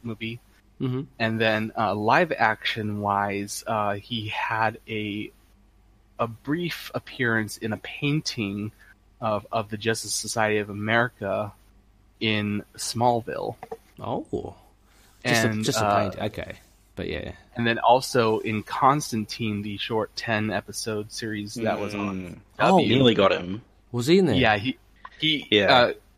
movie. Mm-hmm. And then live action wise, he had a brief appearance in a painting of the Justice Society of America in Smallville. Oh. Just a paint, okay. But yeah. And then also in Constantine, the short 10-episode series that was on. Nearly got him. Was he in there? Yeah, he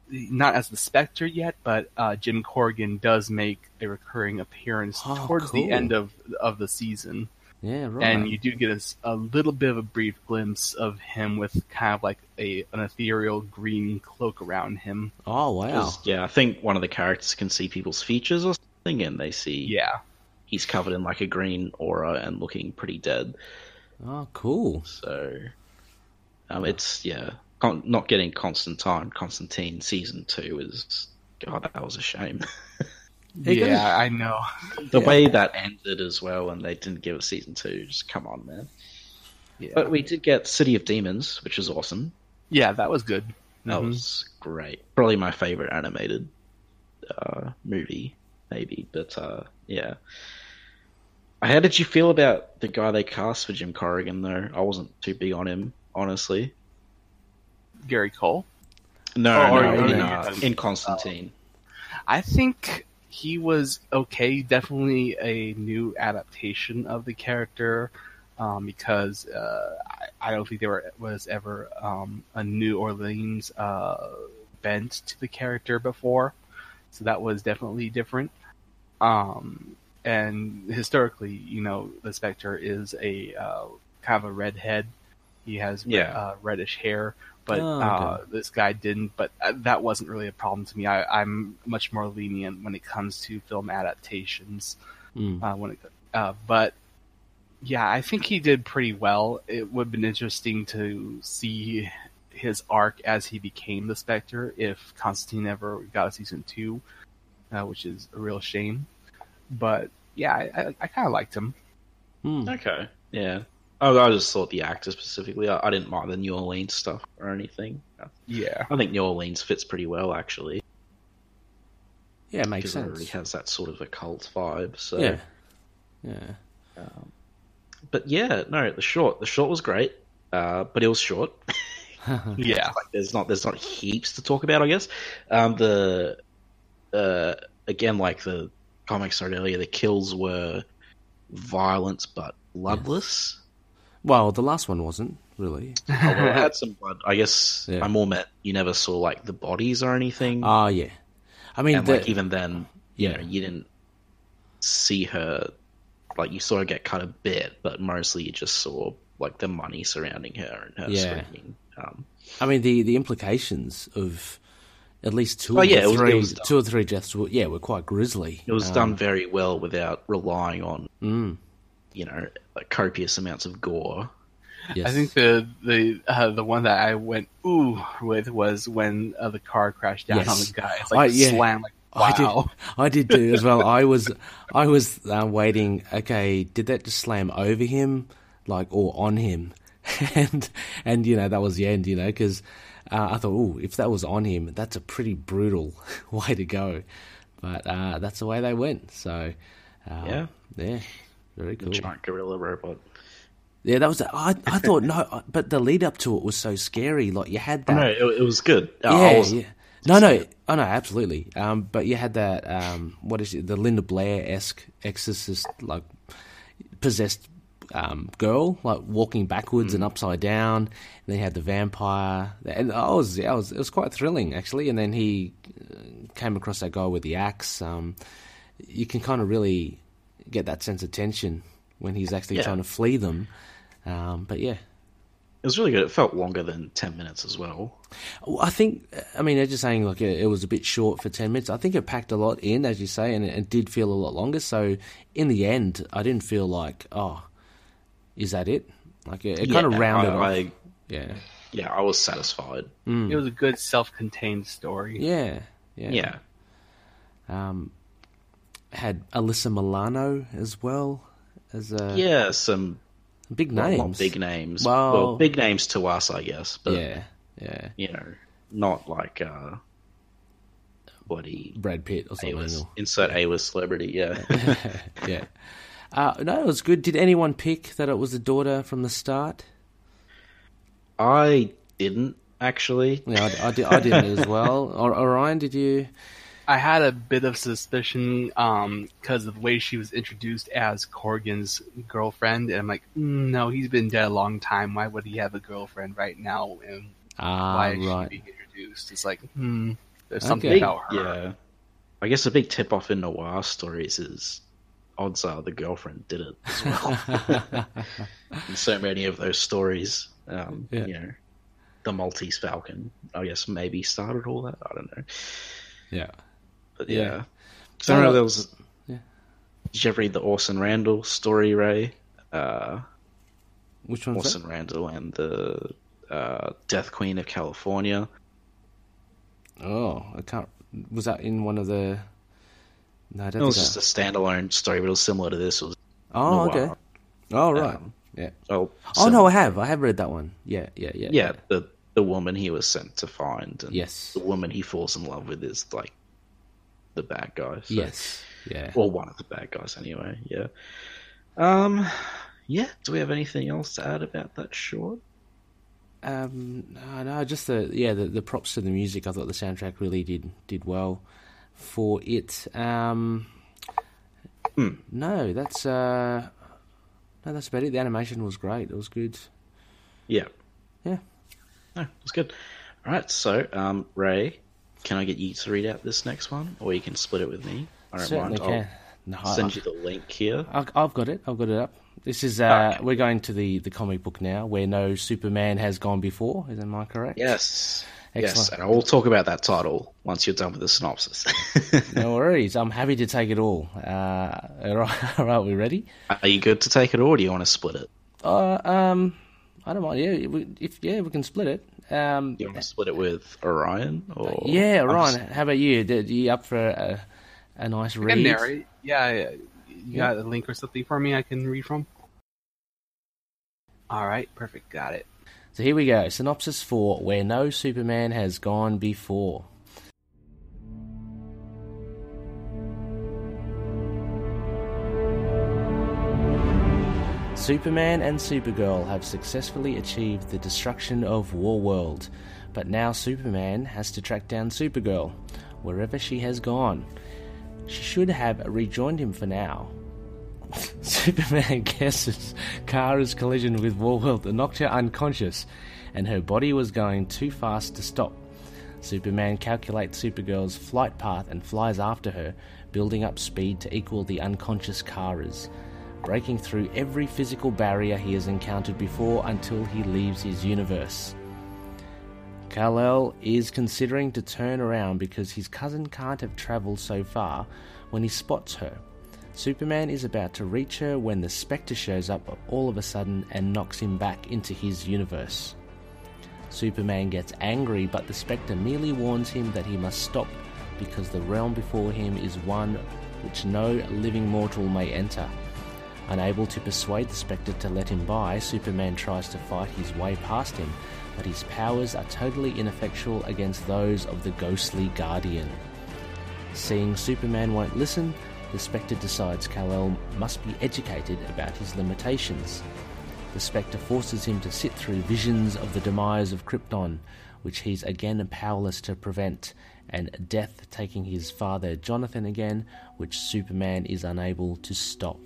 not as the Spectre yet, but Jim Corrigan does make a recurring appearance towards the end of the season. Yeah, right. And you do get a little bit of a brief glimpse of him with kind of like an ethereal green cloak around him. Oh, wow. Yeah, I think one of the characters can see people's features or something, and they see he's covered in like a green aura and looking pretty dead. Oh, cool. So it's, not getting Constantine Season 2 is, God, that was a shame. I know. The way that ended as well, and they didn't give it Season 2, just come on, man. Yeah. But we did get City of Demons, which is awesome. Yeah, that was good. That was great. Probably my favorite animated movie, maybe. But, How did you feel about the guy they cast for Jim Corrigan, though? I wasn't too big on him, honestly. Gary Cole? No, in Constantine. I think he was okay. Definitely a new adaptation of the character, because I don't think there was ever a New Orleans bent to the character before, so that was definitely different. And historically, you know, the Spectre is a kind of a redhead. He has reddish hair. But this guy didn't. But that wasn't really a problem to me. I'm much more lenient when it comes to film adaptations. But yeah, I think he did pretty well. It would have been interesting to see his arc as he became the Spectre if Constantine ever got a season 2, which is a real shame. But yeah, I kind of liked him. Okay. Yeah. I just thought the actor specifically. I didn't mind the New Orleans stuff or anything. Yeah. I think New Orleans fits pretty well, actually. Yeah, it makes sense. It already has that sort of occult vibe. So. Yeah. Yeah. But yeah, no, the short was great, but it was short. Yeah, like, there's not heaps to talk about, I guess. Again, like the comics I read earlier, the kills were violent but bloodless. Well, the last one wasn't really. Oh, well, it had some blood, I guess. Yeah. I'm all met. You never saw like the bodies or anything. Oh, yeah. I mean, and, like, even then, you know, you didn't see her. Like, you saw her get cut a bit, but mostly you just saw, like, the money surrounding her and her screaming. I mean, the implications of at least two or three deaths were quite grisly. It was done very well without relying on, you know, like, copious amounts of gore. Yes. I think the one that I went ooh with was when the car crashed down on the guy. It's like slam, like, wow. I did too as well. I was waiting. Okay, did that just slam over him, like, or on him? And you know, that was the end. You know, because I thought, oh, if that was on him, that's a pretty brutal way to go. But that's the way they went. So yeah, very cool. The giant gorilla robot. Yeah, that was. I thought no, but the lead up to it was so scary. Like, you had that. No, it was good. No, absolutely. But you had that, what is it, the Linda Blair-esque exorcist, like, possessed girl, like, walking backwards and upside down. And then you had the vampire. And it was quite thrilling, actually. And then he came across that guy with the axe. You can kind of really get that sense of tension when he's actually trying to flee them. But yeah. It was really good. It felt longer than 10 minutes as well. I think, I mean, they're just saying, like, it was a bit short for 10 minutes. I think it packed a lot in, as you say, and it did feel a lot longer. So in the end, I didn't feel like, oh, is that it? Like, it kind of rounded off. Yeah, I was satisfied. It was a good self-contained story. Yeah. Had Alyssa Milano as well as a... Yeah, some... Big names. Not big names. Well, big names to us, I guess. But, yeah. You know, not like bloody Brad Pitt or something. A-list. Insert A-list celebrity, yeah. No, it was good. Did anyone pick that it was the daughter from the start? I didn't, actually. Yeah, I didn't as well. Orion, did you? I had a bit of suspicion because of the way she was introduced as Corgan's girlfriend, and I'm like, no, he's been dead a long time. Why would he have a girlfriend right now? And why is she being introduced? It's like, there's something about her. Yeah, I guess a big tip-off in noir stories is odds are the girlfriend did it as well. In so many of those stories, you know, the Maltese Falcon, I guess, maybe started all that. I don't know. Yeah. But yeah. So I know there was... Yeah. Did you ever read the Orson Randall story, Ray? Which one? Orson Randall and the Death Queen of California. Oh, I can't... Was that in one of the... No, I don't know. It was just a standalone story, but it was similar to this. It was okay. Oh, right. Yeah. No, I have read that one. Yeah. Yeah, the woman he was sent to find. And the woman he falls in love with is, like, the bad guy. So. Yes. Yeah. Or one of the bad guys, anyway. Yeah. Yeah. Do we have anything else to add about that short? No, just the props to the music. I thought the soundtrack really did well for it. No, that's about it. The animation was great. It was good. Yeah. Yeah. No, it was good. All right, so, Ray, can I get you to read out this next one? Or you can split it with me. I don't mind. I'll send you the link here. I've got it. I've got it up. This is, we're going to the comic book now, where no Superman has gone before. Am I correct? Yes. Excellent. Yes, and I will talk about that title once you're done with the synopsis. No worries. I'm happy to take it all. All right, we ready? Are you good to take it all, or do you want to split it? I don't mind. Yeah, we can split it. You want to split it with Orion? Or yeah, Orion. How about you? Are you up for a nice read? I can narrate. Yeah. You got a link or something for me I can read from? All right, perfect. Got it. So here we go. Synopsis for Where No Superman Has Gone Before. Superman and Supergirl have successfully achieved the destruction of Warworld, but now Superman has to track down Supergirl, wherever she has gone. She should have rejoined him for now. Superman guesses Kara's collision with Warworld knocked her unconscious, and her body was going too fast to stop. Superman calculates Supergirl's flight path and flies after her, building up speed to equal the unconscious Kara's, breaking through every physical barrier he has encountered before until he leaves his universe. Kal-El is considering to turn around because his cousin can't have travelled so far when he spots her. Superman is about to reach her when the Spectre shows up all of a sudden and knocks him back into his universe. Superman gets angry, but the Spectre merely warns him that he must stop because the realm before him is one which no living mortal may enter. Unable to persuade the Spectre to let him by, Superman tries to fight his way past him, but his powers are totally ineffectual against those of the ghostly Guardian. Seeing Superman won't listen, the Spectre decides Kal-El must be educated about his limitations. The Spectre forces him to sit through visions of the demise of Krypton, which he's again powerless to prevent, and death taking his father Jonathan again, which Superman is unable to stop.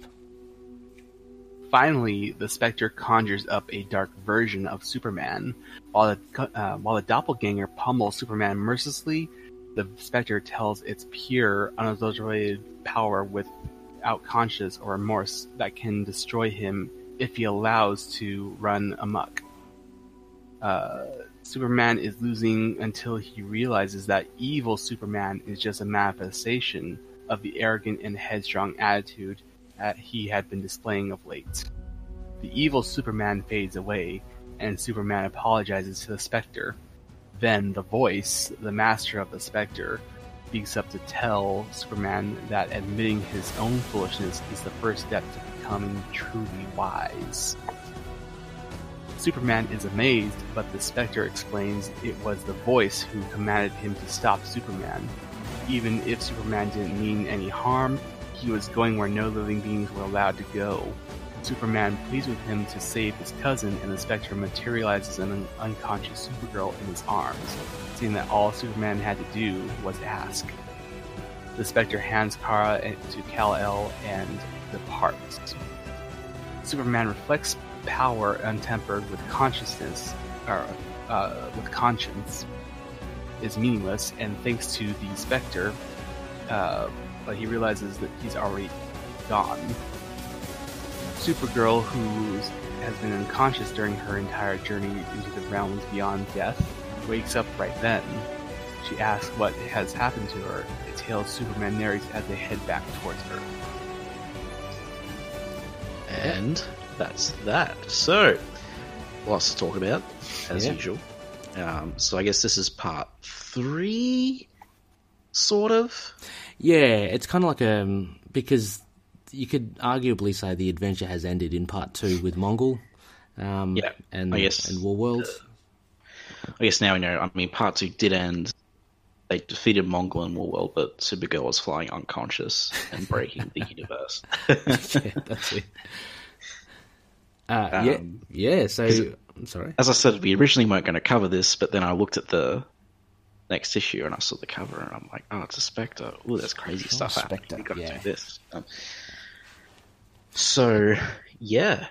Finally, the Spectre conjures up a dark version of Superman. While the doppelganger pummels Superman mercilessly, the Spectre tells its pure, unadulterated power without conscience or remorse that can destroy him if he allows to run amok. Superman is losing until he realizes that evil Superman is just a manifestation of the arrogant and headstrong attitude that he had been displaying of late. The evil Superman fades away, and Superman apologizes to the Spectre. Then the voice, the master of the Spectre, speaks up to tell Superman that admitting his own foolishness is the first step to becoming truly wise. Superman is amazed, but the Spectre explains it was the voice who commanded him to stop Superman. Even if Superman didn't mean any harm, he was going where no living beings were allowed to go. Superman pleads with him to save his cousin, and the Spectre materializes an unconscious Supergirl in his arms, seeing that all Superman had to do was ask. The Spectre hands Kara to Kal-El and departs. Superman reflects power untempered with conscience is meaningless, and thanks to the Spectre, but he realizes that he's already gone. Supergirl, who has been unconscious during her entire journey into the realms beyond death, wakes up right then. She asks what has happened to her, a tale Superman narrates as they head back towards Earth. And that's that. So, lots to talk about, as usual. So I guess this is part 3, sort of? Yeah, it's kind of like because you could arguably say the adventure has ended in part 2 with Mongol and Warworld. I guess now we know. I mean, part 2 did end. They defeated Mongol and Warworld, but Supergirl was flying unconscious and breaking the universe. Yeah, that's it. So I'm sorry. As I said, we originally weren't going to cover this, but then I looked at the next issue and I saw the cover and I'm like, oh, it's a Spectre. Ooh, there's crazy stuff happening. We've got to do this. So the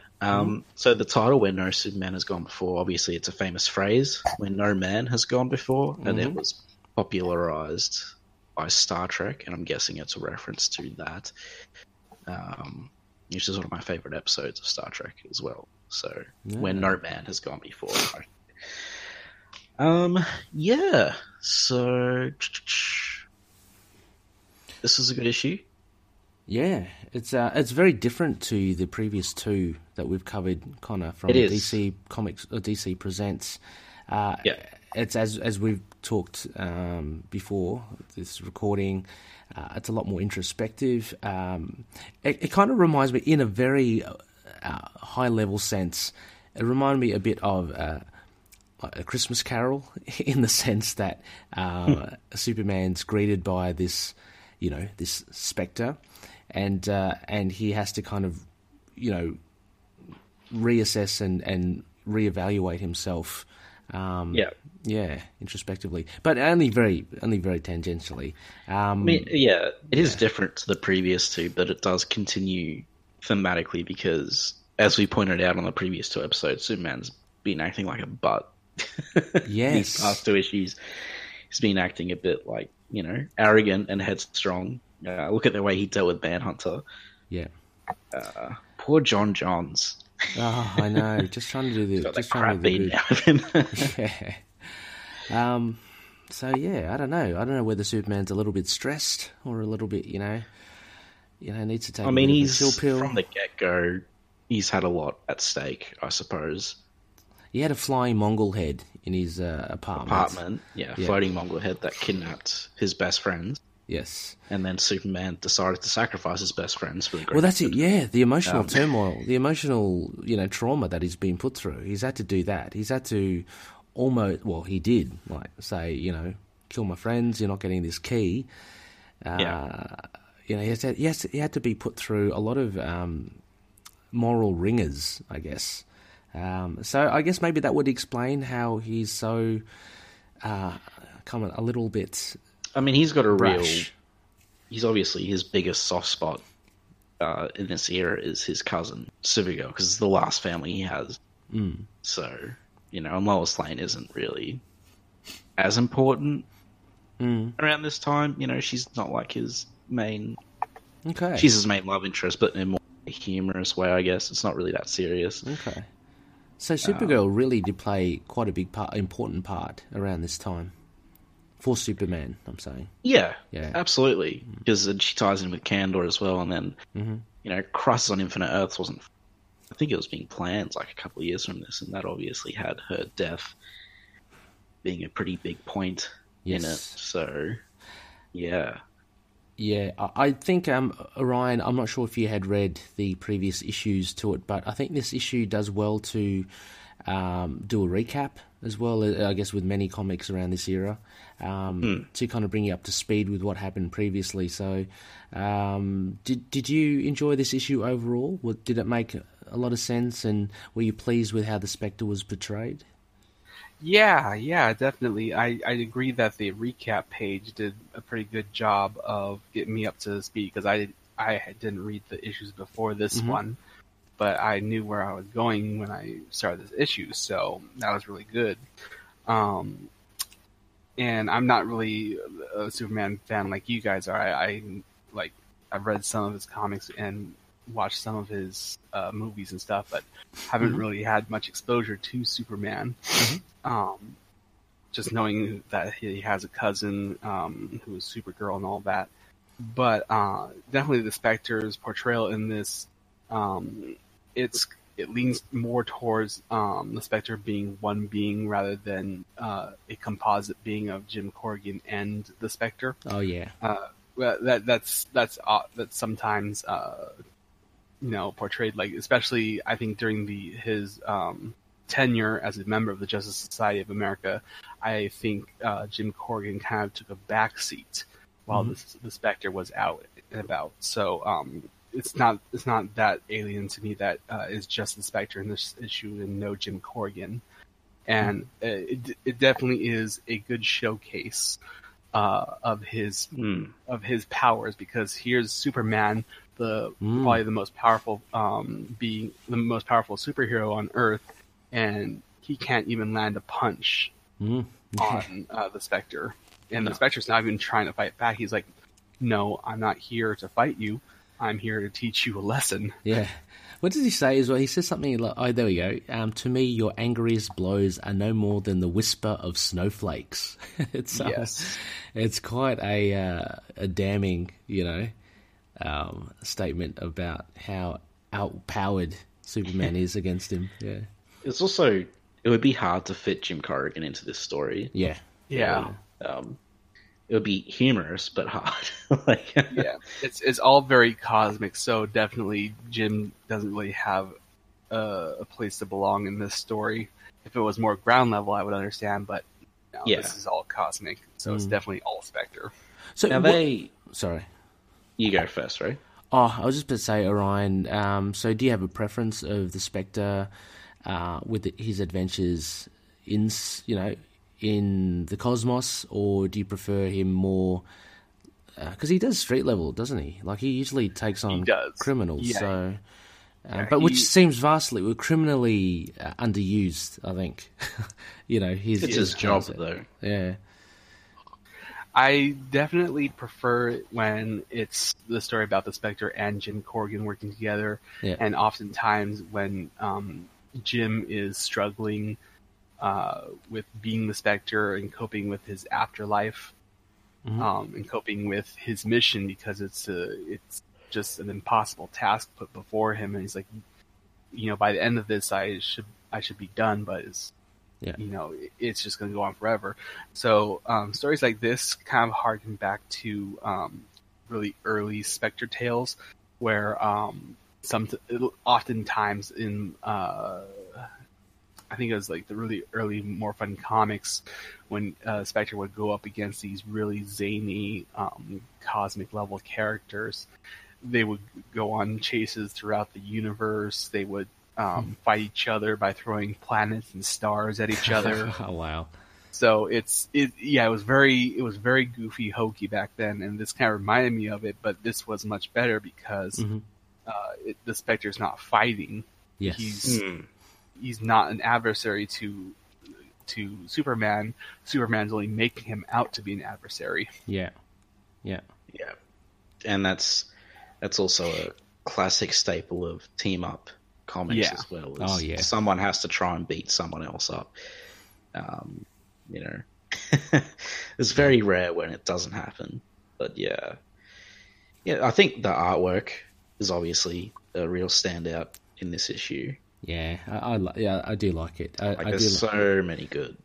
title, Where No Superman Has Gone Before, obviously it's a famous phrase, Where No Man Has Gone Before, and it was popularized by Star Trek, and I'm guessing it's a reference to that, which is one of my favorite episodes of Star Trek as well. So, Where No Man Has Gone Before. Yeah. So this is a good issue. Yeah, it's very different to the previous two that we've covered, Connor, from DC Comics or DC Presents. Yeah. It's as we've talked before this recording. It's a lot more introspective. It kind of reminds me, in a very high level sense, it reminded me a bit of a Christmas Carol, in the sense that Superman's greeted by this, you know, this spectre, and he has to kind of, you know, reassess and reevaluate himself. Yeah, introspectively, but only very tangentially. I mean, yeah, it is different to the previous two, but it does continue thematically because, as we pointed out on the previous two episodes, Superman's been acting like a butt. Yes, these past two issues, he's been acting a bit like, you know, arrogant and headstrong. Look at the way he dealt with Manhunter. Yeah, poor John Johns. Oh, I know. Just trying to do the crap beaten out of him. Yeah. So yeah, I don't know whether Superman's a little bit stressed or a little bit, you know, needs to take. I mean, he's chill pill. From the get-go, he's had a lot at stake, I suppose. He had a flying Mongol head in his apartment. Yeah, floating Mongol head that kidnapped his best friends. Yes, and then Superman decided to sacrifice his best friends for the greater. Well, that's it. Yeah, the emotional turmoil, the emotional, you know, trauma that he's been put through. He's had to do that. He's had to almost. Well, he did like say, you know, kill my friends. You're not getting this key. You know, he had to be put through a lot of moral ringers, I guess. So I guess maybe that would explain how he's so a little bit. I mean, he's got a Brush. He's obviously his biggest soft spot in this era is his cousin, Supergirl, because it's the last family he has. Mm. So, you know, and Lois Lane isn't really as important around this time. You know, she's not like his main... Okay. She's his main love interest, but in a more humorous way, I guess. It's not really that serious. Okay. So Supergirl really did play quite a big part, important part around this time. For Superman, I'm saying. Yeah, absolutely. Because she ties in with Kandor as well, and then, you know, Crisis on Infinite Earths wasn't... I think it was being planned like a couple of years from this, and that obviously had her death being a pretty big point in it. So, yeah. Yeah, I think, Orion, I'm not sure if you had read the previous issues to it, but I think this issue does well to do a recap as well, I guess, with many comics around this era, to kind of bring you up to speed with what happened previously. So did you enjoy this issue overall? Did it make a lot of sense, and were you pleased with how the Spectre was portrayed? Yeah, definitely. I agree that the recap page did a pretty good job of getting me up to speed, because I didn't read the issues before this one. But I knew where I was going when I started this issue, so that was really good. And I'm not really a Superman fan like you guys are. I've read some of his comics and watched some of his movies and stuff, but haven't really had much exposure to Superman. Just knowing that he has a cousin who is Supergirl and all that. But definitely the Spectre's portrayal in this, it leans more towards the Spectre being one being rather than a composite being of Jim Corrigan and the Spectre. Oh yeah, well that's sometimes you know, portrayed, like, especially I think during his tenure as a member of the Justice Society of America, I think Jim Corrigan kind of took a back seat while the Spectre was out and about. So. It's not that alien to me that is just the Spectre in this issue and no Jim Corrigan, and it definitely is a good showcase of his powers, because here's Superman, probably the most powerful superhero on Earth, and he can't even land a punch on the Spectre, and the Spectre's not even trying to fight back. He's like, "No, I'm not here to fight you. I'm here to teach you a lesson." Yeah. What does he say as well? He says something like, oh, there we go. To me, your angriest blows are no more than the whisper of snowflakes. It's quite a damning, statement about how outpowered Superman is against him. Yeah. It's also, it would be hard to fit Jim Corrigan into this story. Yeah. It would be humorous, but hard. It's all very cosmic, so definitely Jim doesn't really have a place to belong in this story. If it was more ground level, I would understand, but this is all cosmic, so it's definitely all Spectre. So now Sorry. You go first, right? Oh, I was just going to say, Orion, so do you have a preference of the Spectre with his adventures in the cosmos, or do you prefer him more? Because he does street level, doesn't he? Like, he usually takes on criminals. Yeah. So, which seems vastly criminally underused, I think. It's his job, though. Yeah. I definitely prefer it when it's the story about the Spectre and Jim Corrigan working together, and oftentimes when Jim is struggling with being the Spectre and coping with his afterlife, and coping with his mission, because it's just an impossible task put before him, and he's like, by the end of this, I should be done, but it's just going to go on forever. So stories like this kind of harken back to really early Spectre tales, where oftentimes in I think it was like the really early More Fun Comics when Spectre would go up against these really zany cosmic level characters. They would go on chases throughout the universe. They would fight each other by throwing planets and stars at each other. Oh, wow. So it was very goofy, hokey back then. And this kind of reminded me of it, but this was much better because the Spectre's not fighting. Yes. He's not an adversary to Superman. Superman's only making him out to be an adversary. Yeah. And that's also a classic staple of team-up comics as well. Someone has to try and beat someone else up. It's very rare when it doesn't happen. But yeah. Yeah, I think the artwork is obviously a real standout in this issue. Yeah, I do like it. Many good.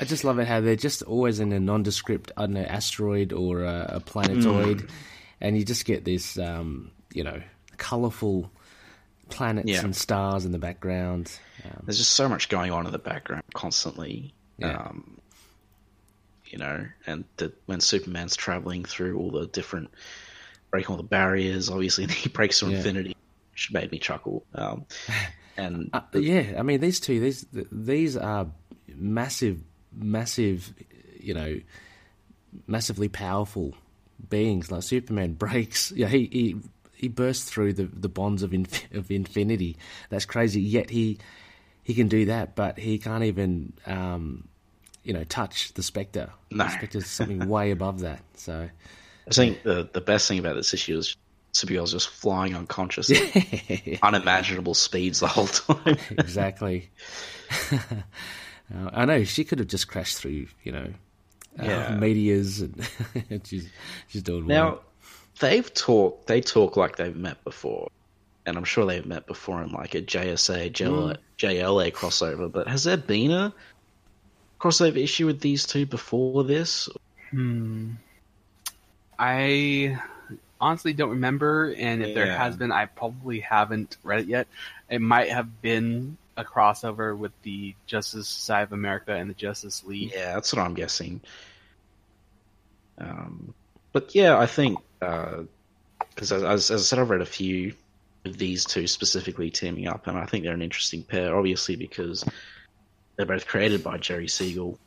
I just love it how they're just always in a nondescript, I don't know, asteroid or a planetoid, and you just get this, colourful planets and stars in the background. There's just so much going on in the background constantly. And when Superman's travelling through all the different, breaking all the barriers, obviously, and he breaks through infinity. Which made me chuckle. These two, these are massive, massively powerful beings. Like Superman breaks, he bursts through the bonds of infinity. That's crazy. Yet he can do that, but he can't even touch the Spectre. No. The Spectre's something way above that. So I think the best thing about this issue is Supergirl's just flying unconscious at unimaginable speeds the whole time. Exactly. I know, she could have just crashed through, meteors, and she's doing well. Now, they talk like they've met before, and I'm sure they've met before in like a JSA, JLA crossover, but has there been a crossover issue with these two before this? I honestly don't remember, and if there has been, I probably haven't read it yet. It might have been a crossover with the Justice Society of America and the Justice League. Yeah, that's what I'm guessing. But yeah, I think, because as I said, I've read a few of these two specifically teaming up, and I think they're an interesting pair, obviously, because they're both created by Jerry Siegel.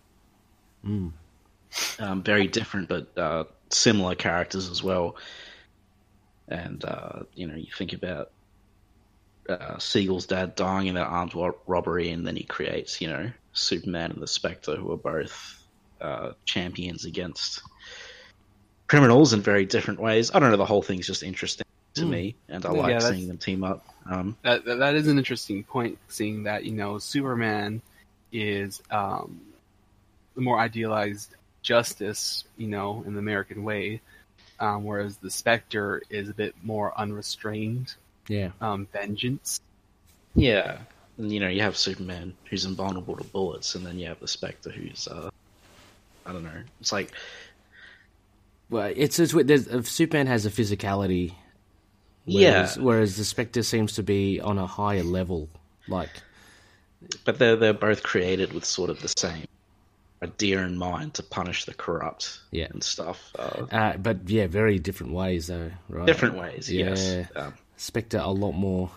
Very different, but similar characters as well. And, you think about Siegel's dad dying in that armed robbery, and then he creates, Superman and the Spectre, who are both champions against criminals in very different ways. I don't know, the whole thing's just interesting. to me, and I like seeing them team up. That is an interesting point, seeing that, you know, Superman is the more idealized justice, you know, in the American way, whereas the Spectre is a bit more unrestrained vengeance. Yeah, and you know, you have Superman who's invulnerable to bullets, and then you have the Spectre who's, I don't know, it's like... Well, it's Superman has a physicality, whereas the Spectre seems to be on a higher level, like. But they're both created with sort of the same idea in mind to punish the corrupt and stuff. But yeah, very different ways though, right? Different ways, yes. Spectre a lot more.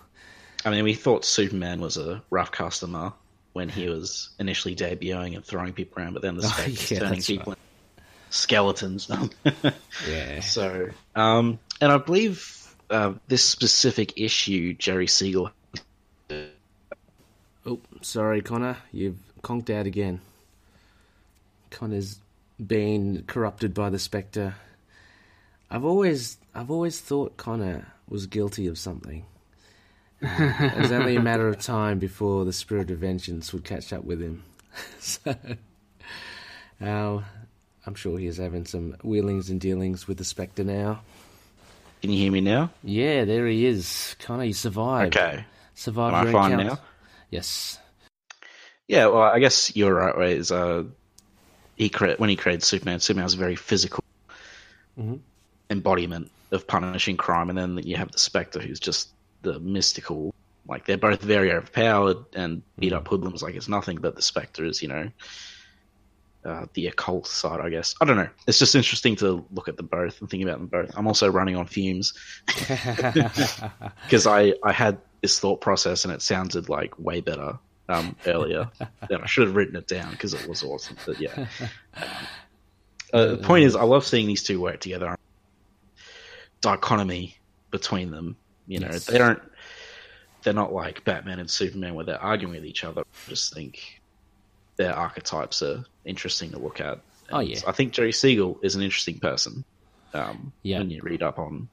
I mean, we thought Superman was a rough customer when he was initially debuting and throwing people around, but then the Spectre's turning people in. Skeletons. Yeah. So, and I believe this specific issue, Jerry Siegel. Oh, sorry, Connor, you've conked out again. Connor's been corrupted by the Spectre. I've always thought Connor was guilty of something. It was only a matter of time before the spirit of vengeance would catch up with him. So, I'm sure he's having some wheelings and dealings with the Spectre now. Can you hear me now? Yeah, there he is. Connor, you survived. Okay. Survived. Am I fine now? Yes. Yeah, well, I guess you're right, Waze. When he created Superman, Superman was a very physical embodiment of punishing crime, and then you have the Spectre, who's just the mystical. Like, they're both very overpowered and beat up hoodlums like it's nothing, but the Spectre is, you know... the occult side, I guess. I don't know. It's just interesting to look at them both and think about them both. I'm also running on fumes because I had this thought process and it sounded like way better earlier. Then I should have written it down because it was awesome. But yeah, the point is, I love seeing these two work together. Dichotomy between them. You know, they're not like Batman and Superman where they're arguing with each other. I just think their archetypes are interesting to look at. And I think Jerry Siegel is an interesting person when you read up on,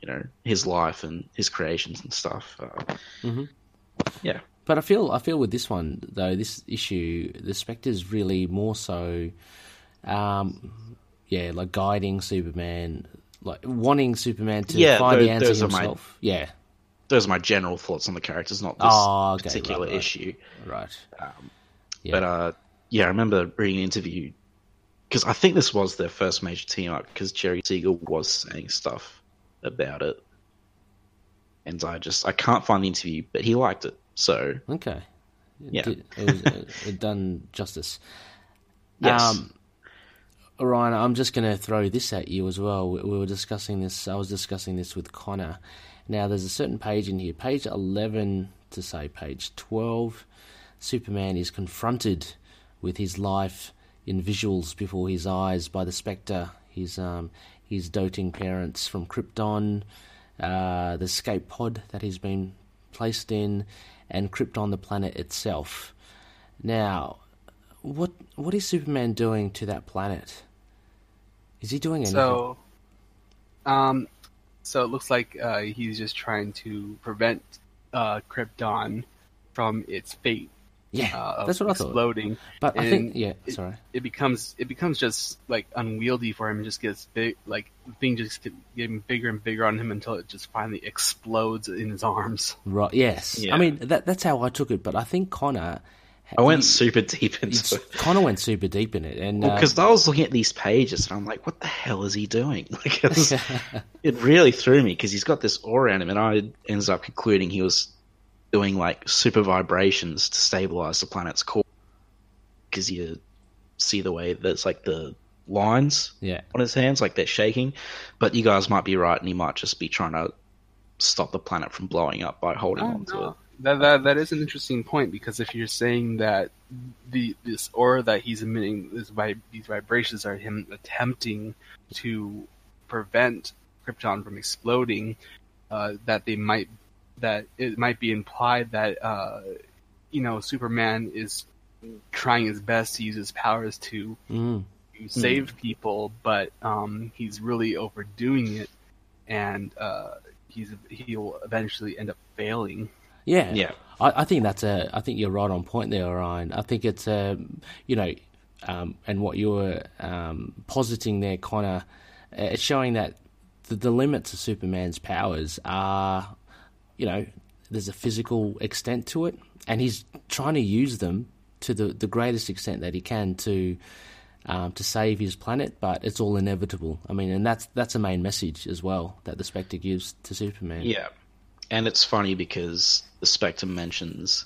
you know, his life and his creations and stuff. Yeah. But I feel with this one, though, this issue, the Spectre's really more so, like guiding Superman, like wanting Superman to find the answer himself. Those are my general thoughts on the characters, not this particular issue. Right. But, I remember reading an interview because I think this was their first major team-up because Jerry Siegel was saying stuff about it. And I can't find the interview, but he liked it, so... Okay. Yeah. It done justice. Yes. Ryan, I'm just going to throw this at you as well. We were discussing this. I was discussing this with Connor. Now, there's a certain page in here, page 11 to, say, page 12... Superman is confronted with his life in visuals before his eyes by the Spectre, his doting parents from Krypton, the escape pod that he's been placed in, and Krypton, the planet itself. Now, what is Superman doing to that planet? Is he doing anything? So it looks like he's just trying to prevent Krypton from its fate. Yeah, that's what exploding. I thought. But and I think, it becomes just like unwieldy for him. It just gets big, like the thing just getting bigger and bigger on him until it just finally explodes in his arms. Right. Yes. Yeah. I mean that's how I took it. But I think Connor went super deep in it, and because I was looking at these pages and I'm like, what the hell is he doing? Like it really threw me because he's got this aura around him, and I ended up concluding he was doing like super vibrations to stabilize the planet's core, because you see the way that's like the lines on his hands, like they're shaking. But you guys might be right, and he might just be trying to stop the planet from blowing up by holding on to it. That is an interesting point, because if you're saying that this aura that he's emitting, these vibrations are him attempting to prevent Krypton from exploding, that it might be implied that, Superman is trying his best to use his powers to save people, but he's really overdoing it. And he'll eventually end up failing. Yeah, yeah. I think that's a. I think you're right on point there, Orion. I think it's a, you know, and what you were positing there, kind of, it's showing that the limits of Superman's powers are, you know, there's a physical extent to it, and he's trying to use them to the greatest extent that he can to save his planet, but it's all inevitable. I mean, and that's a main message as well that the Spectre gives to Superman. Yeah. And it's funny because the Spectre mentions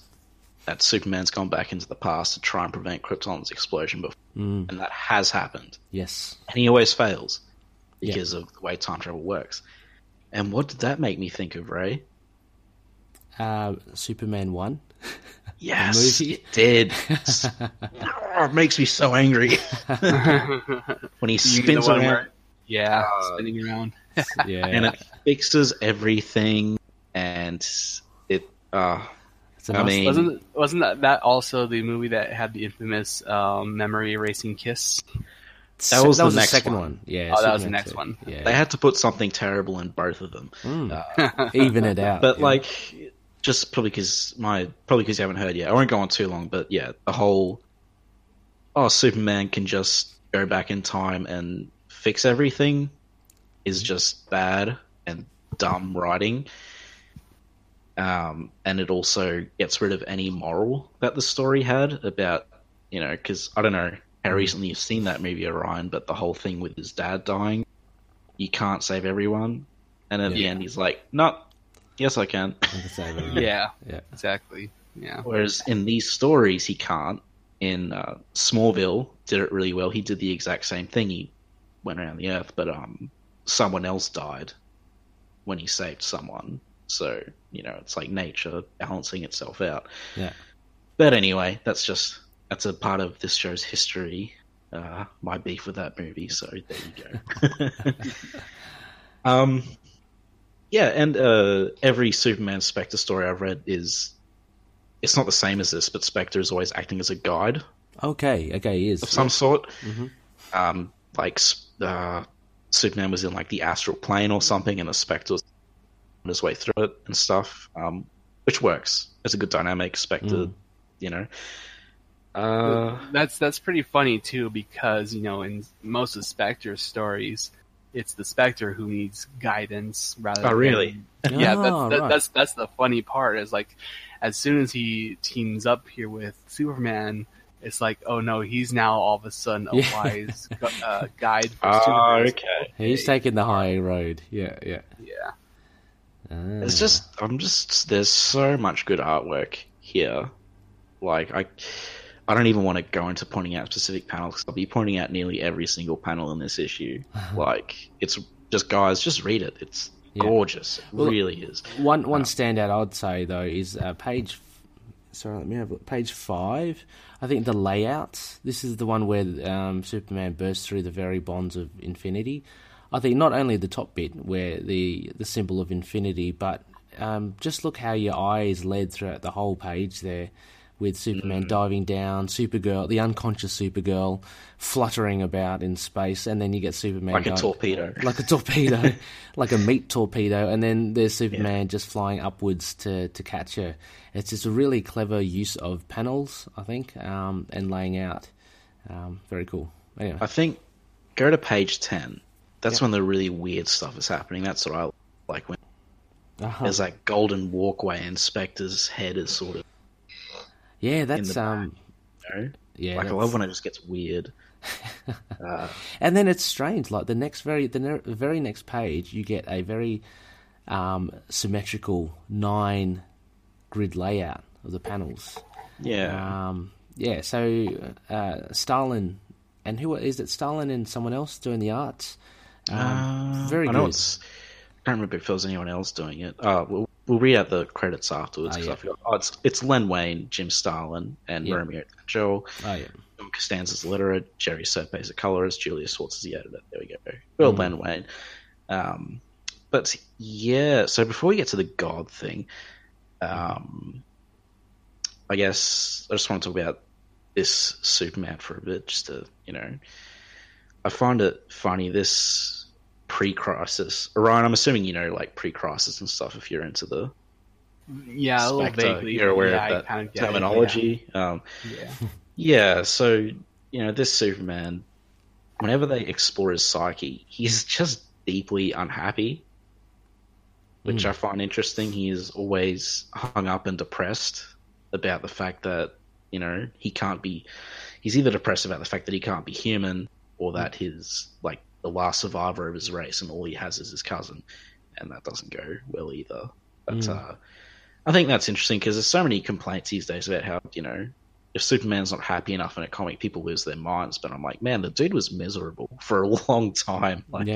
that Superman's gone back into the past to try and prevent Krypton's explosion before, and that has happened. Yes. And he always fails because of the way time travel works. And what did that make me think of, Ray? Superman 1. Yes, it did. It makes me so angry. When he spins around. Spinning around. Yeah. And it fixes everything. And it, I mean, wasn't that also the movie that had the infamous memory erasing kiss? That was the second one. Yeah, oh, that was the next one. Yeah. They had to put something terrible in both of them, even it out. But like, just probably because you haven't heard yet, I won't go on too long. But yeah, the whole Superman can just go back in time and fix everything is just bad and dumb writing. And it also gets rid of any moral that the story had about, you know, because I don't know how recently you've seen that movie, Orion, but the whole thing with his dad dying, you can't save everyone. And at the end, he's like, no, yes, I can. I can save everyone. Yeah, exactly. Yeah. Whereas in these stories, he can't. In Smallville, did it really well. He did the exact same thing. He went around the earth, but someone else died when he saved someone. So, you know, it's like nature balancing itself out. Yeah. But anyway, that's a part of this show's history. My beef with that movie. So there you go. And every Superman Spectre story I've read it's not the same as this, but Spectre is always acting as a guide. Okay, he is of some sort. Mm-hmm. Superman was in like the astral plane or something, and the Spectre was his way through it and stuff, which works. It's a good dynamic, Spectre, you know. That's pretty funny too, because you know, in most of Spectre's stories, it's the Spectre who needs guidance rather. Oh, really? Than, yeah, right. That's the funny part. Is like, as soon as he teams up here with Superman, it's like, oh no, he's now all of a sudden a wise guide for Superman. Okay, he's taking the high road. Yeah. It's just, there's so much good artwork here. Like, I don't even want to go into pointing out specific panels, because I'll be pointing out nearly every single panel in this issue. Like, it's just, guys, just read it. It's gorgeous. It really is. One standout I'd say, though, is page 5. I think the layouts, this is the one where Superman bursts through the very bonds of infinity. I think not only the top bit where the symbol of infinity, but just look how your eye is led throughout the whole page there, with Superman diving down, Supergirl, the unconscious Supergirl, fluttering about in space, and then you get Superman like a torpedo, like a meat torpedo, and then there's Superman just flying upwards to catch her. It's just a really clever use of panels, I think, and laying out. Very cool. Anyway. I think go to page 10. That's when the really weird stuff is happening. That's what I like, when there's that golden walkway and Spectre's head is sort of that's back, you know? I love when it just gets weird. And then it's strange. Like the very next page, you get a very symmetrical 9 grid layout of the panels. Yeah. So Stalin and who is it? Stalin and someone else doing the arts. Very good. I can't remember if it was anyone else doing it. We'll read out the credits afterwards. I forgot. It's Len Wein, Jim Starlin, and Romeo Joel. John Costanza's the letterer, Jerry Serpe's the colorist, Julia Swartz is the editor. There we go. Well, Len Wein. But yeah, so before we get to the God thing, I guess I just want to talk about this Superman for a bit, just to, you know, I find it funny. This pre-Crisis. Orion, I'm assuming you know, like, pre-Crisis and stuff if you're into the... Yeah, a little vaguely. You're aware of that terminology. So, you know, this Superman, whenever they explore his psyche, he's just deeply unhappy, which I find interesting. He is always hung up and depressed about the fact that, you know, he can't be... He's either depressed about the fact that he can't be human or that he's, like, the last survivor of his race and all he has is his cousin, and that doesn't go well either. But I think that's interesting because there's so many complaints these days about how, you know, if Superman's not happy enough in a comic, people lose their minds. But I'm like, man, the dude was miserable for a long time. Like,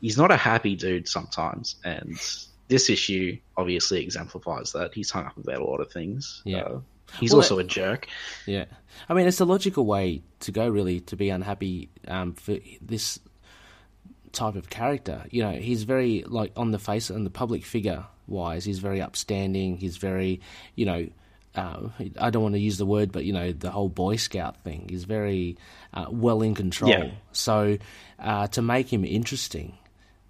he's not a happy dude sometimes. And this issue obviously exemplifies that. He's hung up about a lot of things. Yeah. He's also a jerk. Yeah. I mean, it's a logical way to go, really, to be unhappy for this type of character. You know, he's very, like, on the face and the public figure wise, he's very upstanding. He's very, you know, I don't want to use the word, but, you know, the whole Boy Scout thing is very well in control. Yeah. So to make him interesting,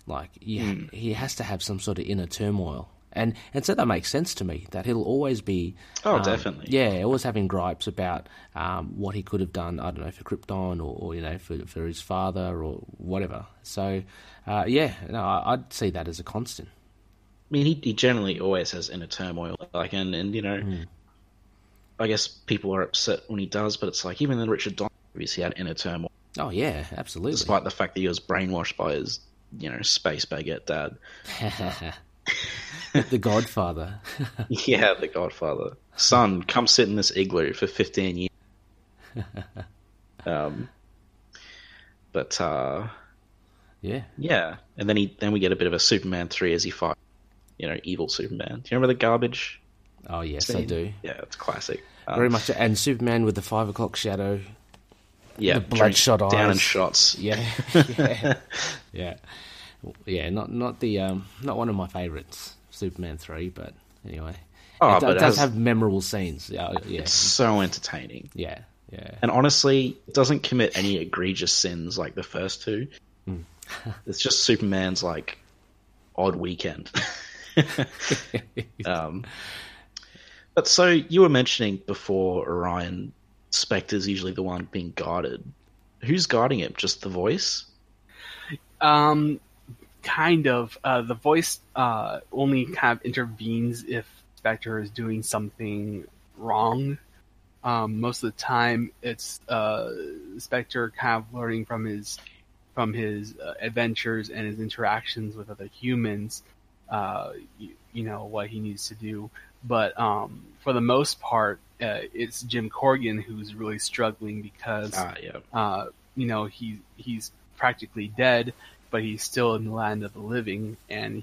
like, he has to have some sort of inner turmoil. And so that makes sense to me, that he'll always be... definitely. Yeah, always having gripes about what he could have done, I don't know, for Krypton or you know, for his father or whatever. So, I'd see that as a constant. I mean, he generally always has inner turmoil, like, and you know... I guess people are upset when he does, but it's like, even in Richard Donner movies, he had inner turmoil. Oh, yeah, absolutely. Despite the fact that he was brainwashed by his, you know, space baguette dad. The Godfather. Yeah, the Godfather. Son, come sit in this igloo for 15 years. Yeah. And then we get a bit of a Superman 3 as he fights, you know, evil Superman. Do you remember the garbage? Oh, yes, scene? I do. Yeah, it's classic. Very much. And Superman with the 5 o'clock shadow. Yeah. The bloodshot eyes. Down in shots. Yeah. Yeah. Yeah. Yeah, not one of my favorites, Superman 3, but anyway. Oh, it does have memorable scenes. Yeah. It's so entertaining. Yeah. And honestly, it doesn't commit any egregious sins like the first two. It's just Superman's, like, odd weekend. But so you were mentioning before Orion, Spectre's usually the one being guarded. Who's guarding him? Just the voice? Kind of. The voice only kind of intervenes if Spectre is doing something wrong. Most of the time, it's Spectre kind of learning from his adventures and his interactions with other humans. You know what he needs to do, but for the most part, it's Jim Corrigan who's really struggling because you know, he's practically dead, but he's still in the land of the living, and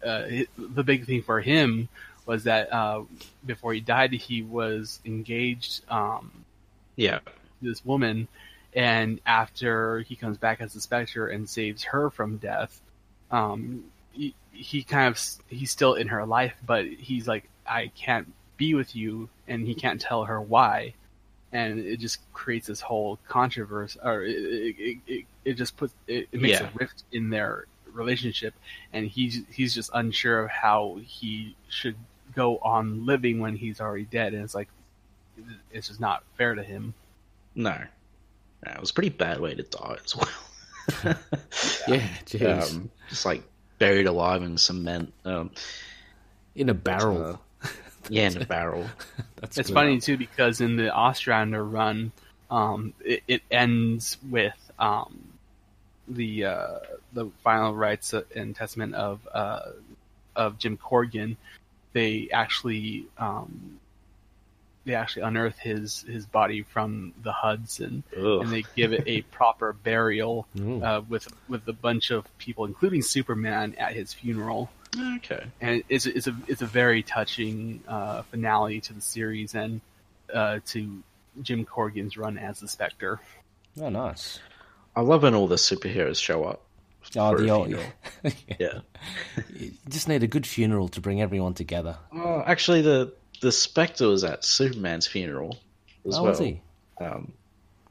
the big thing for him was that before he died, he was engaged to this woman, and after he comes back as the Spectre and saves her from death, he's still in her life, but he's like, I can't be with you, and he can't tell her why, and it just creates this whole controversy, or it just makes a rift in their relationship, and he's just unsure of how he should go on living when he's already dead, and it's like, it's just not fair to him. No, it was a pretty bad way to die as well. Jeez. Just like buried alive in cement, in a barrel. In a barrel. It's funny too, because in the Ostrander run, it ends with the final rites and testament of Jim Corrigan. They actually unearth his body from the Hudson, and they give it a proper burial with a bunch of people, including Superman, at his funeral. Okay, and it's a very touching finale to the series and to Jim Corrigan's run as the Spectre. Oh, nice! I love when all the superheroes show up. You just need a good funeral to bring everyone together. Oh, actually, the Spectre was at Superman's funeral as well. Was he?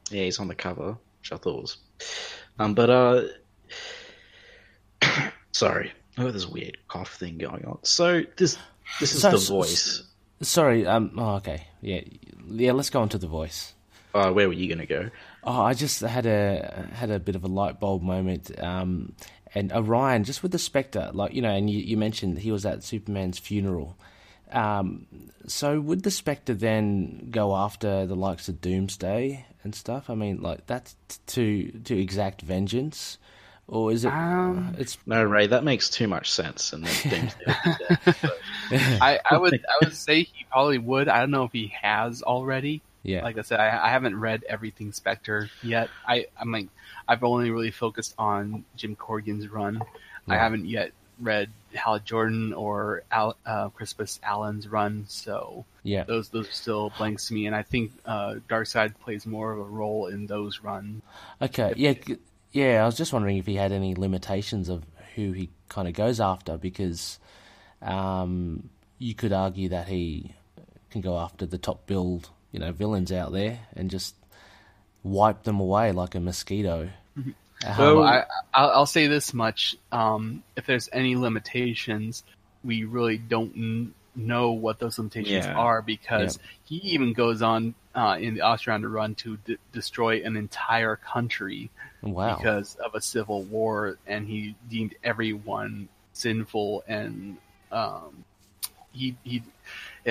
He's on the cover, which I thought was. Sorry. I got this weird cough thing going on. So this is The Voice. Sorry. Okay. Yeah. Let's go on to The Voice. Where were you going to go? Oh, I just had a bit of a light bulb moment. And Orion, just with the Spectre, and you mentioned he was at Superman's funeral. So would the Spectre then go after the likes of Doomsday and stuff? I mean, that's to exact vengeance. Or is it? No, Ray. That makes too much sense. And I would say he probably would. I don't know if he has already. Yeah. Like I said, I haven't read everything Spectre yet. I've only really focused on Jim Corgan's run. Yeah. I haven't yet read Hal Jordan or Crispus Allen's run. So yeah, those are still blanks to me. And I think Darkseid plays more of a role in those runs. Okay. Yeah, I was just wondering if he had any limitations of who he kind of goes after, because you could argue that he can go after the top billed, villains out there and just wipe them away like a mosquito. Well, I'll say this much: if there's any limitations, we really don't know what those limitations are, because he even goes on in the Ostrander run to destroy an entire country. Wow. Because of a civil war, and he deemed everyone sinful, and it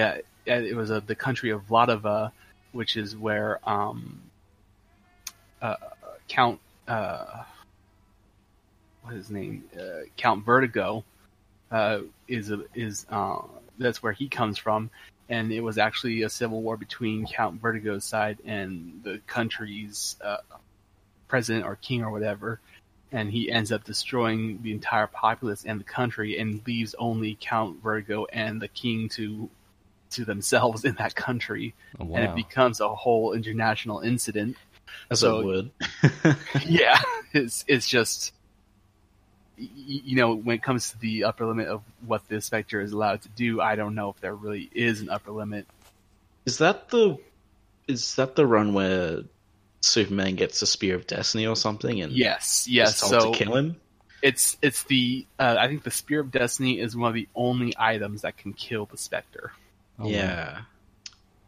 was the country of Vladava, which is where Count Vertigo is that's where he comes from, and it was actually a civil war between Count Vertigo's side and the country's president or king or whatever, and he ends up destroying the entire populace and the country, and leaves only Count Vertigo and the king to themselves in that country. Oh, wow. And it becomes a whole international incident. As it would. Yeah, it's just, when it comes to the upper limit of what the Spectre is allowed to do, I don't know if there really is an upper limit. Is that the run where Superman gets the Spear of Destiny or something, and yes, so to kill him? It's the I think the Spear of Destiny is one of the only items that can kill the Spectre. Oh, yeah.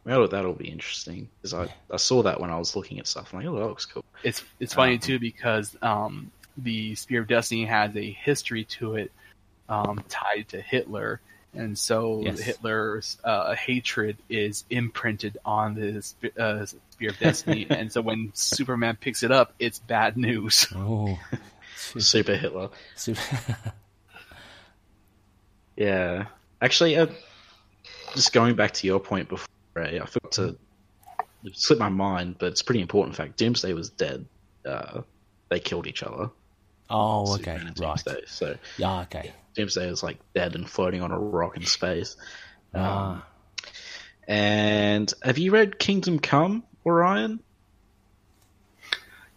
Well, that'll be interesting, because I saw that when I was looking at stuff. I'm like, oh, that looks cool. It's funny too, because the Spear of Destiny has a history to it, tied to Hitler. And so Hitler's hatred is imprinted on this Spear of Destiny. And so when Superman picks it up, it's bad news. Oh, Super Hitler. Yeah. Actually, just going back to your point before, Ray, I forgot to slip my mind, but it's a pretty important fact. Doomsday was dead. They killed each other. Oh, okay. Right. So, yeah, okay. Doomsday was dead and floating on a rock in space. And have you read Kingdom Come, Orion?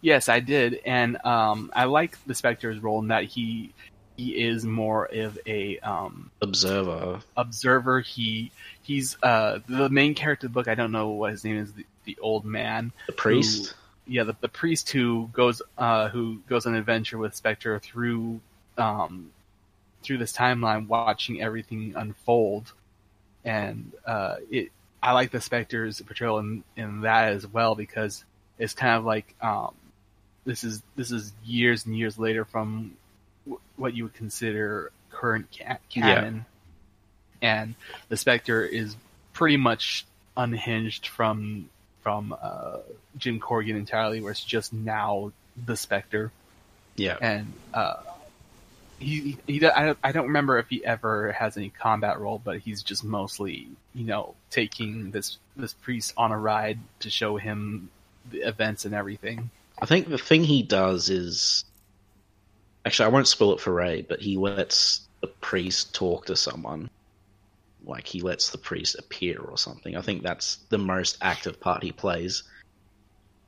Yes, I did, and I like the Spectre's role in that he is more of a observer. He's the main character of the book. I don't know what his name is. The old man, the priest. The priest who goes on an adventure with Spectre through this timeline, watching everything unfold. And I like the Spectre's portrayal in that as well, because it's kind of like this is years and years later from what you would consider current canon, and the Spectre is pretty much unhinged from Jim Corgan entirely, where it's just now the Spectre. Yeah. And I don't remember if he ever has any combat role, but he's just mostly, taking this priest on a ride to show him the events and everything. I think the thing he does is, actually, I won't spoil it for Ray, but he lets the priest talk to someone. He lets the priest appear or something. I think that's the most active part he plays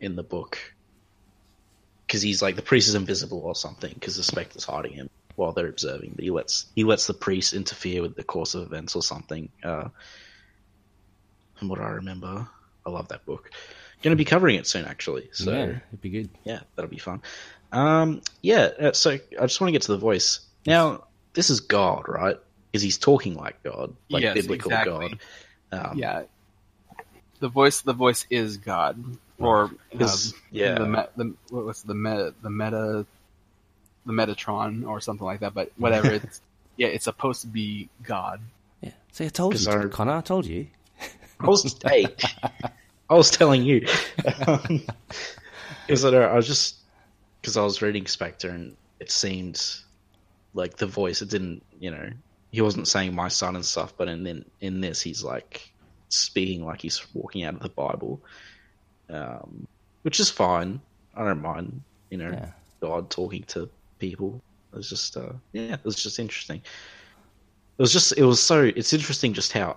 in the book. Because he's the priest is invisible or something, because the Spectre's hiding him while they're observing. But he lets the priest interfere with the course of events or something. From what I remember, I love that book. Going to be covering it soon, actually. So, yeah, it'd be good. Yeah, that'll be fun. So I just want to get to The Voice. Now, this is God, right? Because he's talking like God, like biblical exactly. God. Yeah, the voice is God, or the Metatron or something like that. But whatever, it's it's supposed to be God. Yeah, see, I told you, Connor. I told you. I was telling you. Because I was reading Spectre, and it seemed like the voice. It didn't, he wasn't saying my son and stuff, but in this, he's like speaking like he's walking out of the Bible, which is fine. I don't mind, God talking to people. It was just, it was just interesting. It's interesting just how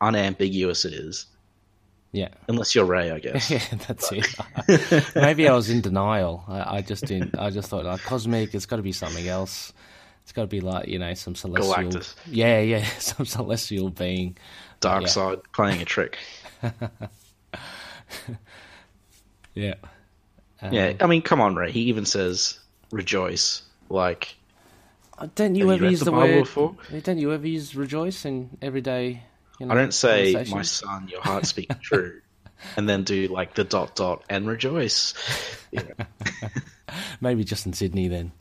unambiguous it is. Yeah. Unless you're Ray, I guess. That's it. Maybe I was in denial. I just thought, like, cosmic, it's got to be something else. It's got to be like, some celestial... Galactus. Yeah, some celestial being. Dark side playing a trick. Yeah. Come on, Ray. He even says, rejoice, like... Don't you ever use rejoice in everyday... I don't say, my son, your heart speak true, and then do like the ... and rejoice. Maybe just in Sydney then.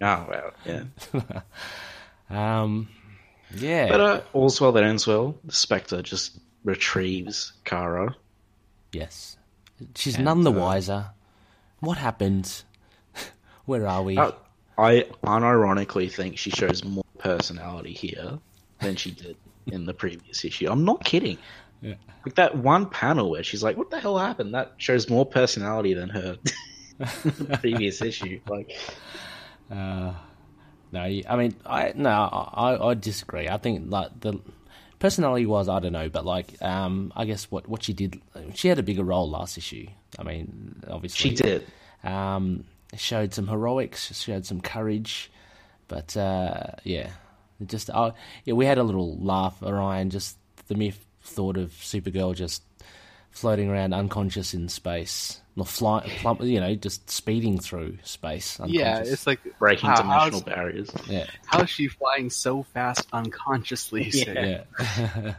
Oh, well, yeah. But all's well that ends well. The Spectre just retrieves Kara. Yes. She's none the wiser. What happened? Where are we? I unironically think she shows more personality here than she did in the previous issue. I'm not kidding. Yeah. Like that one panel where she's like, what the hell happened? That shows more personality than her previous issue. Like, I disagree. I think like the personality was, I don't know, but like, I guess what she did, she had a bigger role last issue. I mean, obviously she did, showed some heroics, showed some courage, but, we had a little laugh, Orion. Just the mere thought of Supergirl just floating around unconscious in space, or just speeding through space. Yeah, it's like breaking dimensional barriers. Yeah. How is she flying so fast unconsciously? It's a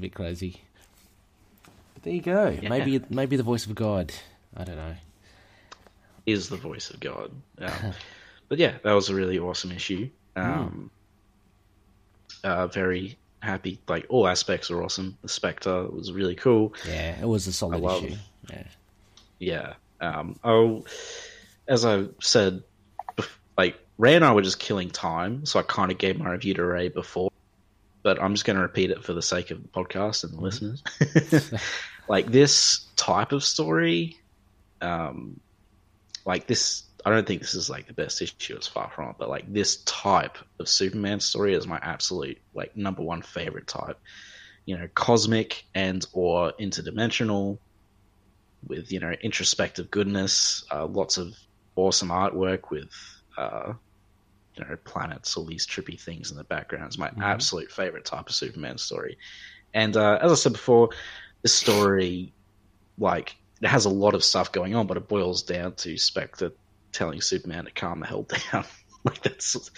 bit crazy. But there you go. Yeah. Maybe the voice of God. I don't know. Is the voice of God? But yeah, that was a really awesome issue. Very happy. Like all aspects are awesome. The Spectre was really cool. Yeah, it was a solid issue. Yeah. As I said, like Ray and I were just killing time, so I kind of gave my review to Ray before, but I'm just going to repeat it for the sake of the podcast and the listeners. Like this type of story, like this. I don't think this is like the best issue, it's far from it, but like this type of Superman story is my absolute like number one favorite type, cosmic and or interdimensional with, introspective goodness, lots of awesome artwork with, planets, all these trippy things in the background. It's my absolute favorite type of Superman story. And, as I said before, this story, like it has a lot of stuff going on, but it boils down to Spectre telling Superman to calm the hell down. Like that's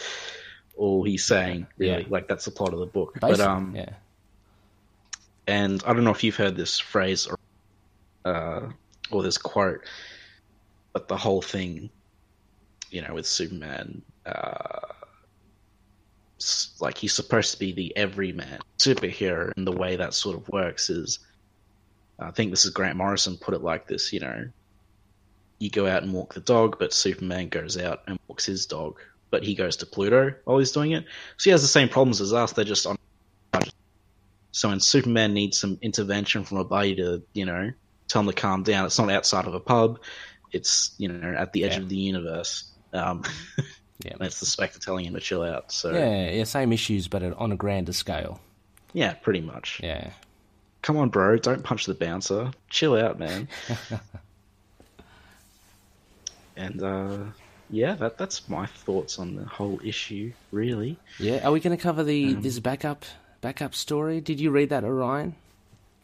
all he's saying, really. Yeah. Like that's the plot of the book. Basically, but and I don't know if you've heard this phrase or this quote, but the whole thing, with Superman, like he's supposed to be the everyman superhero, and the way that sort of works is, I think this is Grant Morrison put it like this, you go out and walk the dog, but Superman goes out and walks his dog, but he goes to Pluto while he's doing it. So he has the same problems as us. They're just on. So when Superman needs some intervention from a buddy to, tell him to calm down, it's not outside of a pub. It's, at the edge of the universe. And it's the Spectre telling him to chill out. So same issues, but on a grander scale. Yeah, pretty much. Yeah. Come on, bro. Don't punch the bouncer. Chill out, man. And, that's my thoughts on the whole issue, really. Yeah, are we going to cover this backup story? Did you read that, Orion?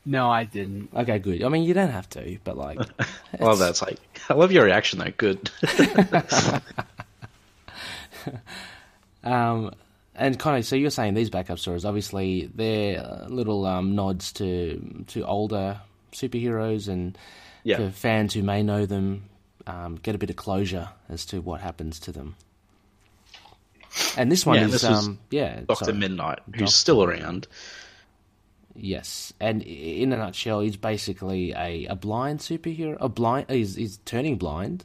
No, I didn't. Okay, good. I mean, you don't have to, but, like... I love your reaction, though. Good. And kind of, so you're saying these backup stories, obviously they're little nods to older superheroes and to fans who may know them, get a bit of closure as to what happens to them. And this one is Dr. Midnight, who's still around. Yes, and in a nutshell, he's basically a blind superhero. He's turning blind,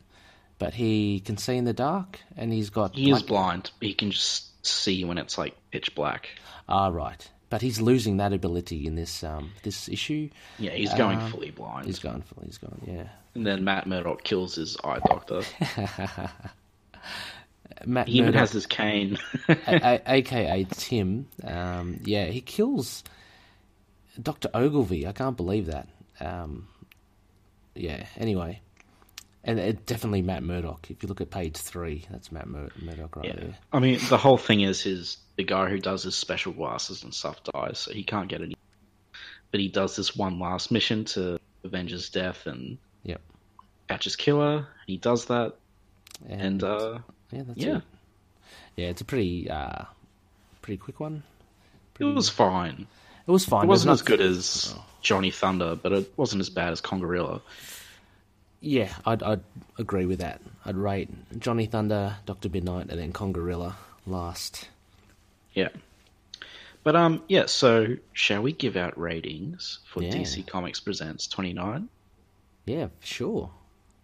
but he can see in the dark, and he's got... He is blind. He can just see when it's, like, pitch black. Ah, right. But he's losing that ability in this this issue. Yeah, he's going fully blind. He's gone, yeah. And then Matt Murdock kills his eye doctor. He even has his cane. AKA Tim. He kills Dr. Ogilvy. I can't believe that. Anyway. And definitely Matt Murdock. If you look at page 3, that's Matt Murdock right there. I mean, the whole thing is the guy who does his special glasses and stuff dies, so he can't get any. But he does this one last mission to avenge his death and catches killer. He does that. And that's it. Yeah, it's a pretty quick one. It was fine. It wasn't as good as Johnny Thunder, but it wasn't as bad as Kongorilla. Yeah, I'd agree with that. I'd rate Johnny Thunder, Dr. Midnight, and then Kongorilla last. Yeah. But, so shall we give out ratings for DC Comics Presents 29? Yeah, sure.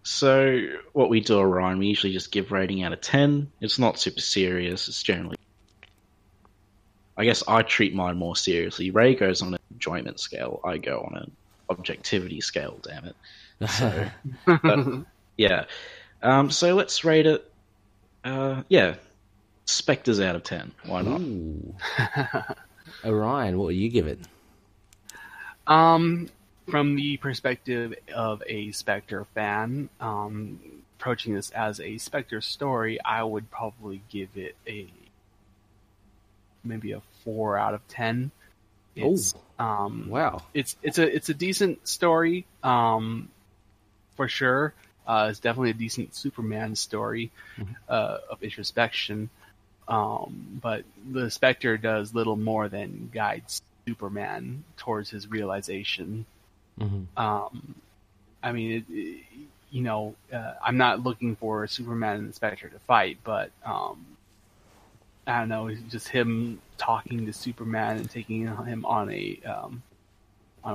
So what we do, Orion, we usually just give rating out of 10. It's not super serious. It's generally... I guess I treat mine more seriously. Ray goes on an enjoyment scale. I go on an objectivity scale, damn it. So, so let's rate it. Spectres out of 10. Why not? Orion, what would you give it? From the perspective of a Spectre fan, approaching this as a Spectre story, I would probably give it maybe a 4 out of 10. Wow! It's a decent story. For sure. It's definitely a decent Superman story of introspection. But the Spectre does little more than guides Superman towards his realization. Mm-hmm. I'm not looking for Superman and the Spectre to fight, but I don't know, just him talking to Superman and taking him on a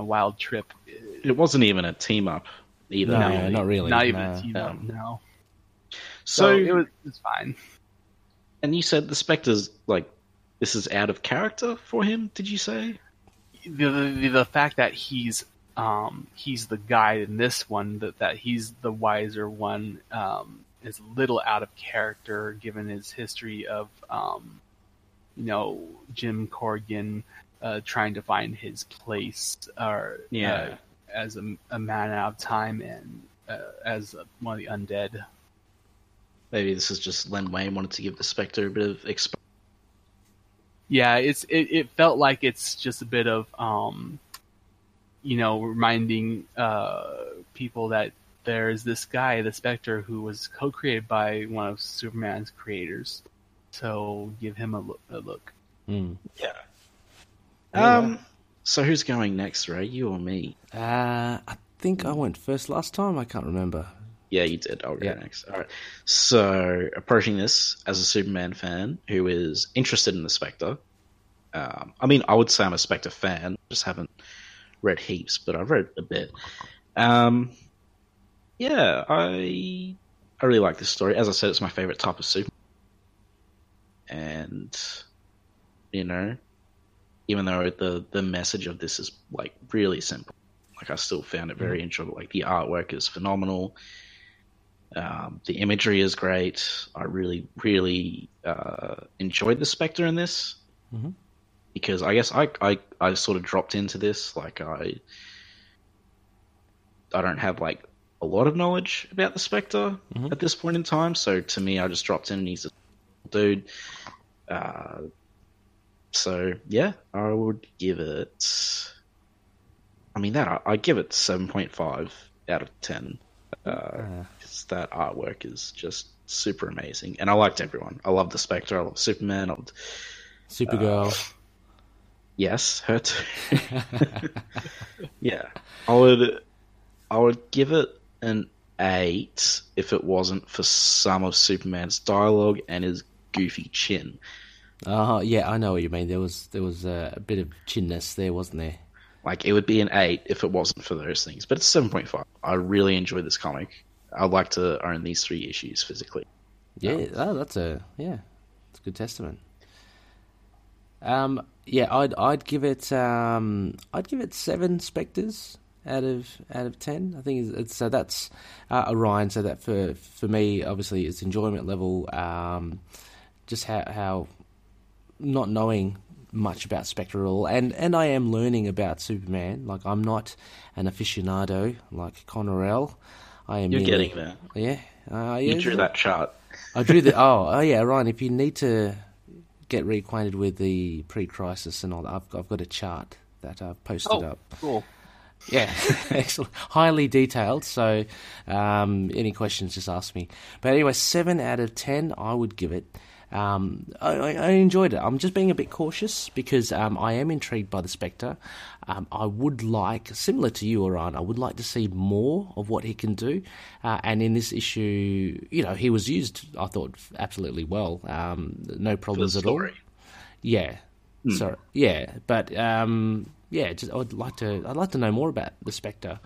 wild trip. It wasn't even a team up. Either. No, not really. Not even a team up, no. So it's fine. And you said the Spectre's, like, this is out of character for him, did you say? The fact that he's the guide in this one, that he's the wiser one, is a little out of character given his history of, Jim Corrigan trying to find his place. As a man out of time and as one of the undead. Maybe this is just Len Wein wanted to give the Spectre a bit of exposure. Yeah, it felt like it's just a bit of, reminding people that there's this guy, the Spectre, who was co-created by one of Superman's creators. So give him a look. Mm. Yeah. So who's going next, Ray? You or me? I think I went first last time. I can't remember. Yeah, you did. I'll go next. All right. So approaching this as a Superman fan who is interested in the Spectre. I would say I'm a Spectre fan. Just haven't read heaps, but I've read a bit. I really like this story. As I said, it's my favorite type of Superman. And, even though the message of this is, like, really simple. Like, I still found it very enjoyable. Like, the artwork is phenomenal. The imagery is great. I really, really enjoyed the Spectre in this. Mm-hmm. Because I guess I sort of dropped into this. Like, I don't have, like, a lot of knowledge about the Spectre at this point in time. So, to me, I just dropped in and he's a dude. I would give it... I give it 7.5 out of 10. Because that artwork is just super amazing. And I liked everyone. I loved the Spectre. I loved Superman. I loved Supergirl. Yes, her too. Yeah. I would give it an 8 if it wasn't for some of Superman's dialogue and his goofy chin. Yeah, I know what you mean. There was a bit of chinness there, wasn't there? Like, it would be an 8 if it wasn't for those things. But it's 7.5. I really enjoy this comic. I'd like to own these 3 issues physically. Yeah, that's a good testament. Yeah, I'd give it 7 Spectres out of 10. I think it's so that's Orion. So that for me, obviously, it's enjoyment level. Just how not knowing much about Spectre at all, and I am learning about Superman. Like, I'm not an aficionado like Connorell. I am. You're getting there. Yeah. You drew that chart. I drew the. Oh yeah, Ryan. If you need to get reacquainted with the pre-crisis and all that, I've got a chart that I've posted up. Cool. Yeah, excellent. Highly detailed. So, any questions, just ask me. But anyway, 7 out of 10, I would give it. I enjoyed it. I'm just being a bit cautious because I am intrigued by the Spectre. I would like, similar to you, Oran, I would like to see more of what he can do. And in this issue, you know, he was used, I thought, absolutely well. No problems at all. Yeah. Mm. Sorry. Yeah. But I'd like to know more about the Spectre.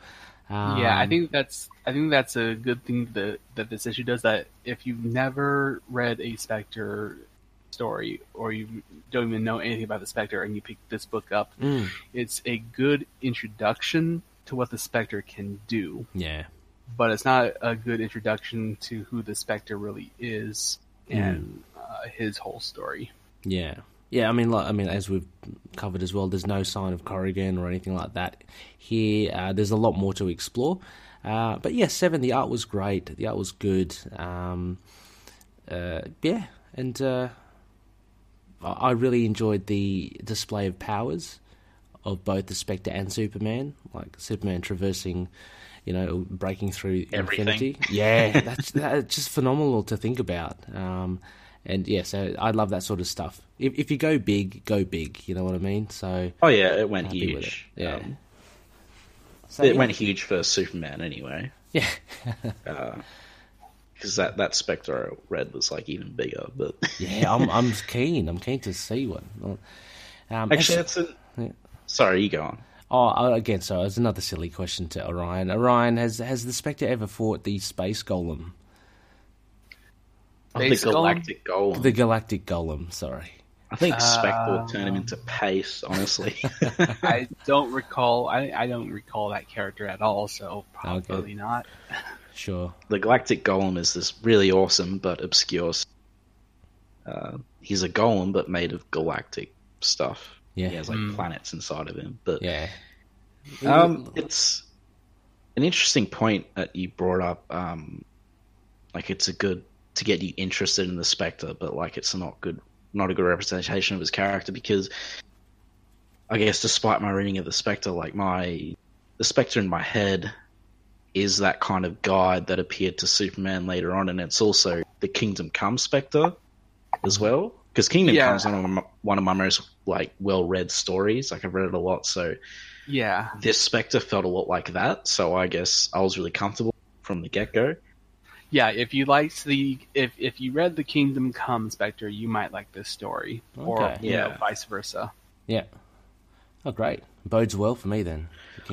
Yeah, I think that's a good thing that this issue does. That if you've never read a Spectre story or you don't even know anything about the Spectre and you pick this book up, it's a good introduction to what the Spectre can do. Yeah, but it's not a good introduction to who the Spectre really is and his whole story. Yeah. Yeah, I mean, as we've covered as well, there's no sign of Corrigan or anything like that here. There's a lot more to explore, but yeah, 7. The art was great. The art was good. I really enjoyed the display of powers of both the Spectre and Superman. Like Superman traversing, you know, breaking through everything. Infinity. Yeah, that's just phenomenal to think about. And yeah, so I love that sort of stuff. If you go big, go big. You know what I mean? So it went huge. Yeah, it went huge for Superman anyway. Yeah, because that Spectre I read was like even bigger. But yeah, I'm keen. I'm keen to see one. Actually, sorry, you go on. Oh, again, so it's another silly question to Orion. Orion, has the Spectre ever fought the space golem? The Galactic Golem. The Galactic Golem, sorry. I think Spectre would turn him into paste, honestly. I don't recall that character at all, so probably not. Sure. The Galactic Golem is this really awesome but obscure... he's a golem but made of galactic stuff. Yeah. He has like planets inside of him. But yeah. It's an interesting point that you brought up. Like, it's a good... to get you interested in the Spectre, but like it's not a good representation of his character, because I guess despite my reading of the Spectre, like the Spectre in my head is that kind of guide that appeared to Superman later on, and it's also the Kingdom Come Spectre as well, because Kingdom Come is one of my most like well-read stories. Like, I've read it a lot, so yeah, this Spectre felt a lot like that. So I guess I was really comfortable from the get-go. Yeah, if you liked if you read the Kingdom Come Spectre, you might like this story, or you know, vice versa. Yeah. Oh, great. Bodes well for me then.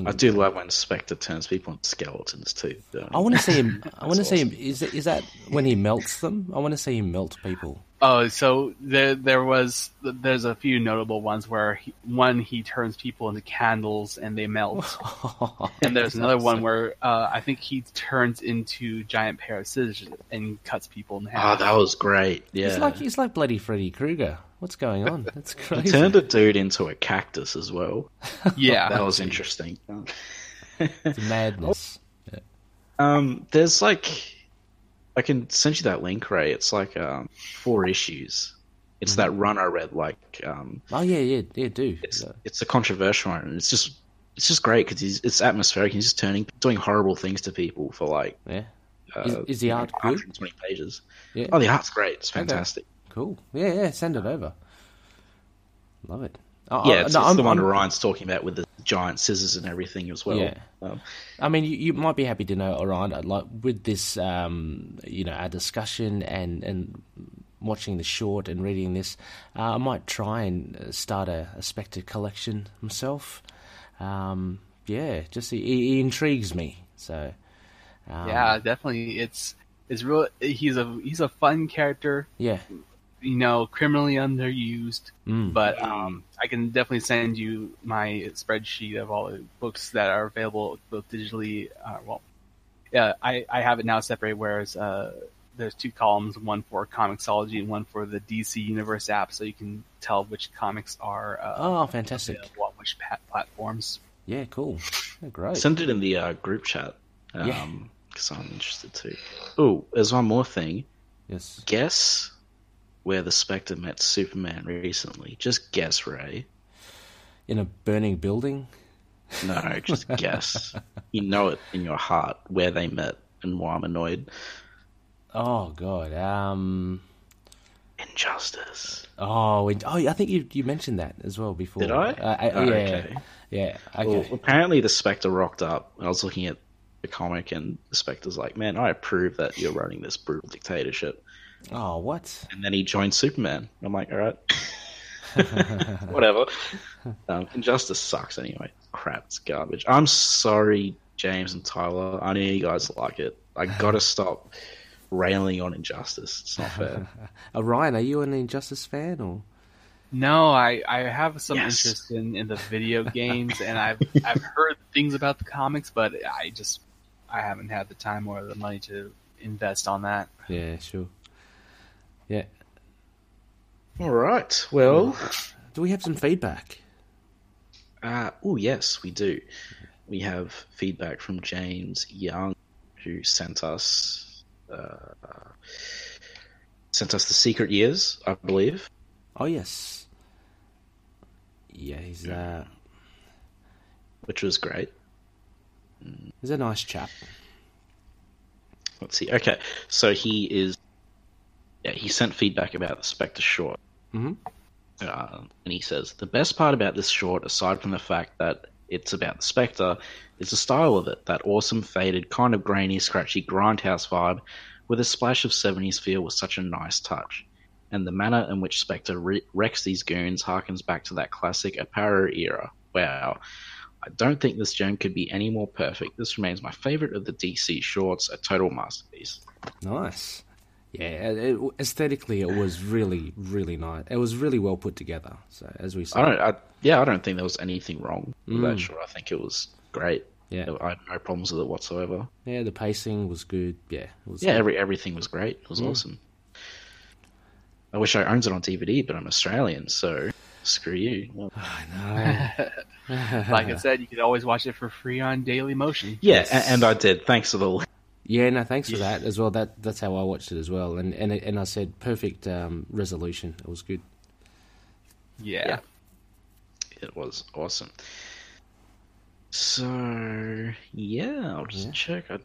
I do love when Spectre turns people into skeletons too. I want to see him. I want to see him. Is that when he melts them? I want to see him melt people. Oh, so there's a few notable ones where he turns people into candles and they melt, and there's another one where I think he turns into giant pair of scissors and cuts people in half. Oh, that was great! Yeah, it's like bloody Freddy Krueger. What's going on? That's crazy. He turned a dude into a cactus as well. Yeah, that was interesting. It's madness. Yeah. There's like. I can send you that link, Ray. It's like 4 issues. It's that run I read. Like, do. It's a controversial one. It's just great because it's atmospheric. He's just doing horrible things to people for like Is the art good? 120 pages. Yeah. Oh, the art's great. It's fantastic. Okay. Cool. Yeah, yeah. Send it over. Love it. It's the one Orion's talking about with the giant scissors and everything as well. Yeah. I mean, you might be happy to know, Orion, like with this, our discussion and watching the short and reading this, I might try and start a Spectre collection myself. He intrigues me. So yeah, definitely, it's real. He's a fun character. Yeah. Criminally underused, but I can definitely send you my spreadsheet of all the books that are available both digitally. I have it now separate, whereas there's two columns, one for Comixology and one for the DC Universe app, so you can tell which comics are fantastic, which platforms. Yeah, cool. Oh, great. Send it in the group chat, because I'm interested too. Oh, there's one more thing. Yes. Guess where the Spectre met Superman recently. Just guess, Ray. In a burning building? No, just guess. You know it in your heart where they met and why I'm annoyed. Oh, God. Injustice. I think you mentioned that as well before. Did I? Okay. Yeah. Okay. Well, apparently the Spectre rocked up. I was looking at the comic and the Spectre's like, man, I approve that you're running this brutal dictatorship. Oh, what? And then he joined Superman. I'm like, all right. Whatever. Injustice sucks anyway. Crap, it's garbage. I'm sorry, James and Tyler. I know you guys like it. I gotta stop railing on Injustice. It's not fair. Ryan, are you an Injustice fan? Or no, I have some interest in the video games, and I've heard things about the comics, but I haven't had the time or the money to invest on that. Yeah, sure. Yeah. All right. Well, do we have some feedback? Yes, we do. We have feedback from James Young, who sent us The Secret Years, I believe. Oh yes. Yeah, which was great. He's a nice chap. Let's see. Okay, so he is. Yeah, he sent feedback about the Spectre short. Mm-hmm. And he says, the best part about this short, aside from the fact that it's about the Spectre, is the style of it. That awesome, faded, kind of grainy, scratchy grindhouse vibe with a splash of 70s feel was such a nice touch. And the manner in which Spectre wrecks these goons harkens back to that classic Aparo era. Wow. I don't think this gem could be any more perfect. This remains my favorite of the DC shorts, a total masterpiece. Nice. Yeah, aesthetically, it was really, really nice. It was really well put together. So, as we said, I don't think there was anything wrong with that short. I think it was great. Yeah, I had no problems with it whatsoever. Yeah, the pacing was good. Yeah, it was. Yeah, everything was great. It was awesome. I wish I owned it on DVD, but I'm Australian, so screw you. Well, I know. Like I said, you could always watch it for free on Daily Motion. Yeah, yes. And I did. Thanks for the. Yeah, no, thanks for that as well. That's how I watched it as well, and I said perfect resolution. It was good. Yeah, it was awesome. So yeah, I'll just check. I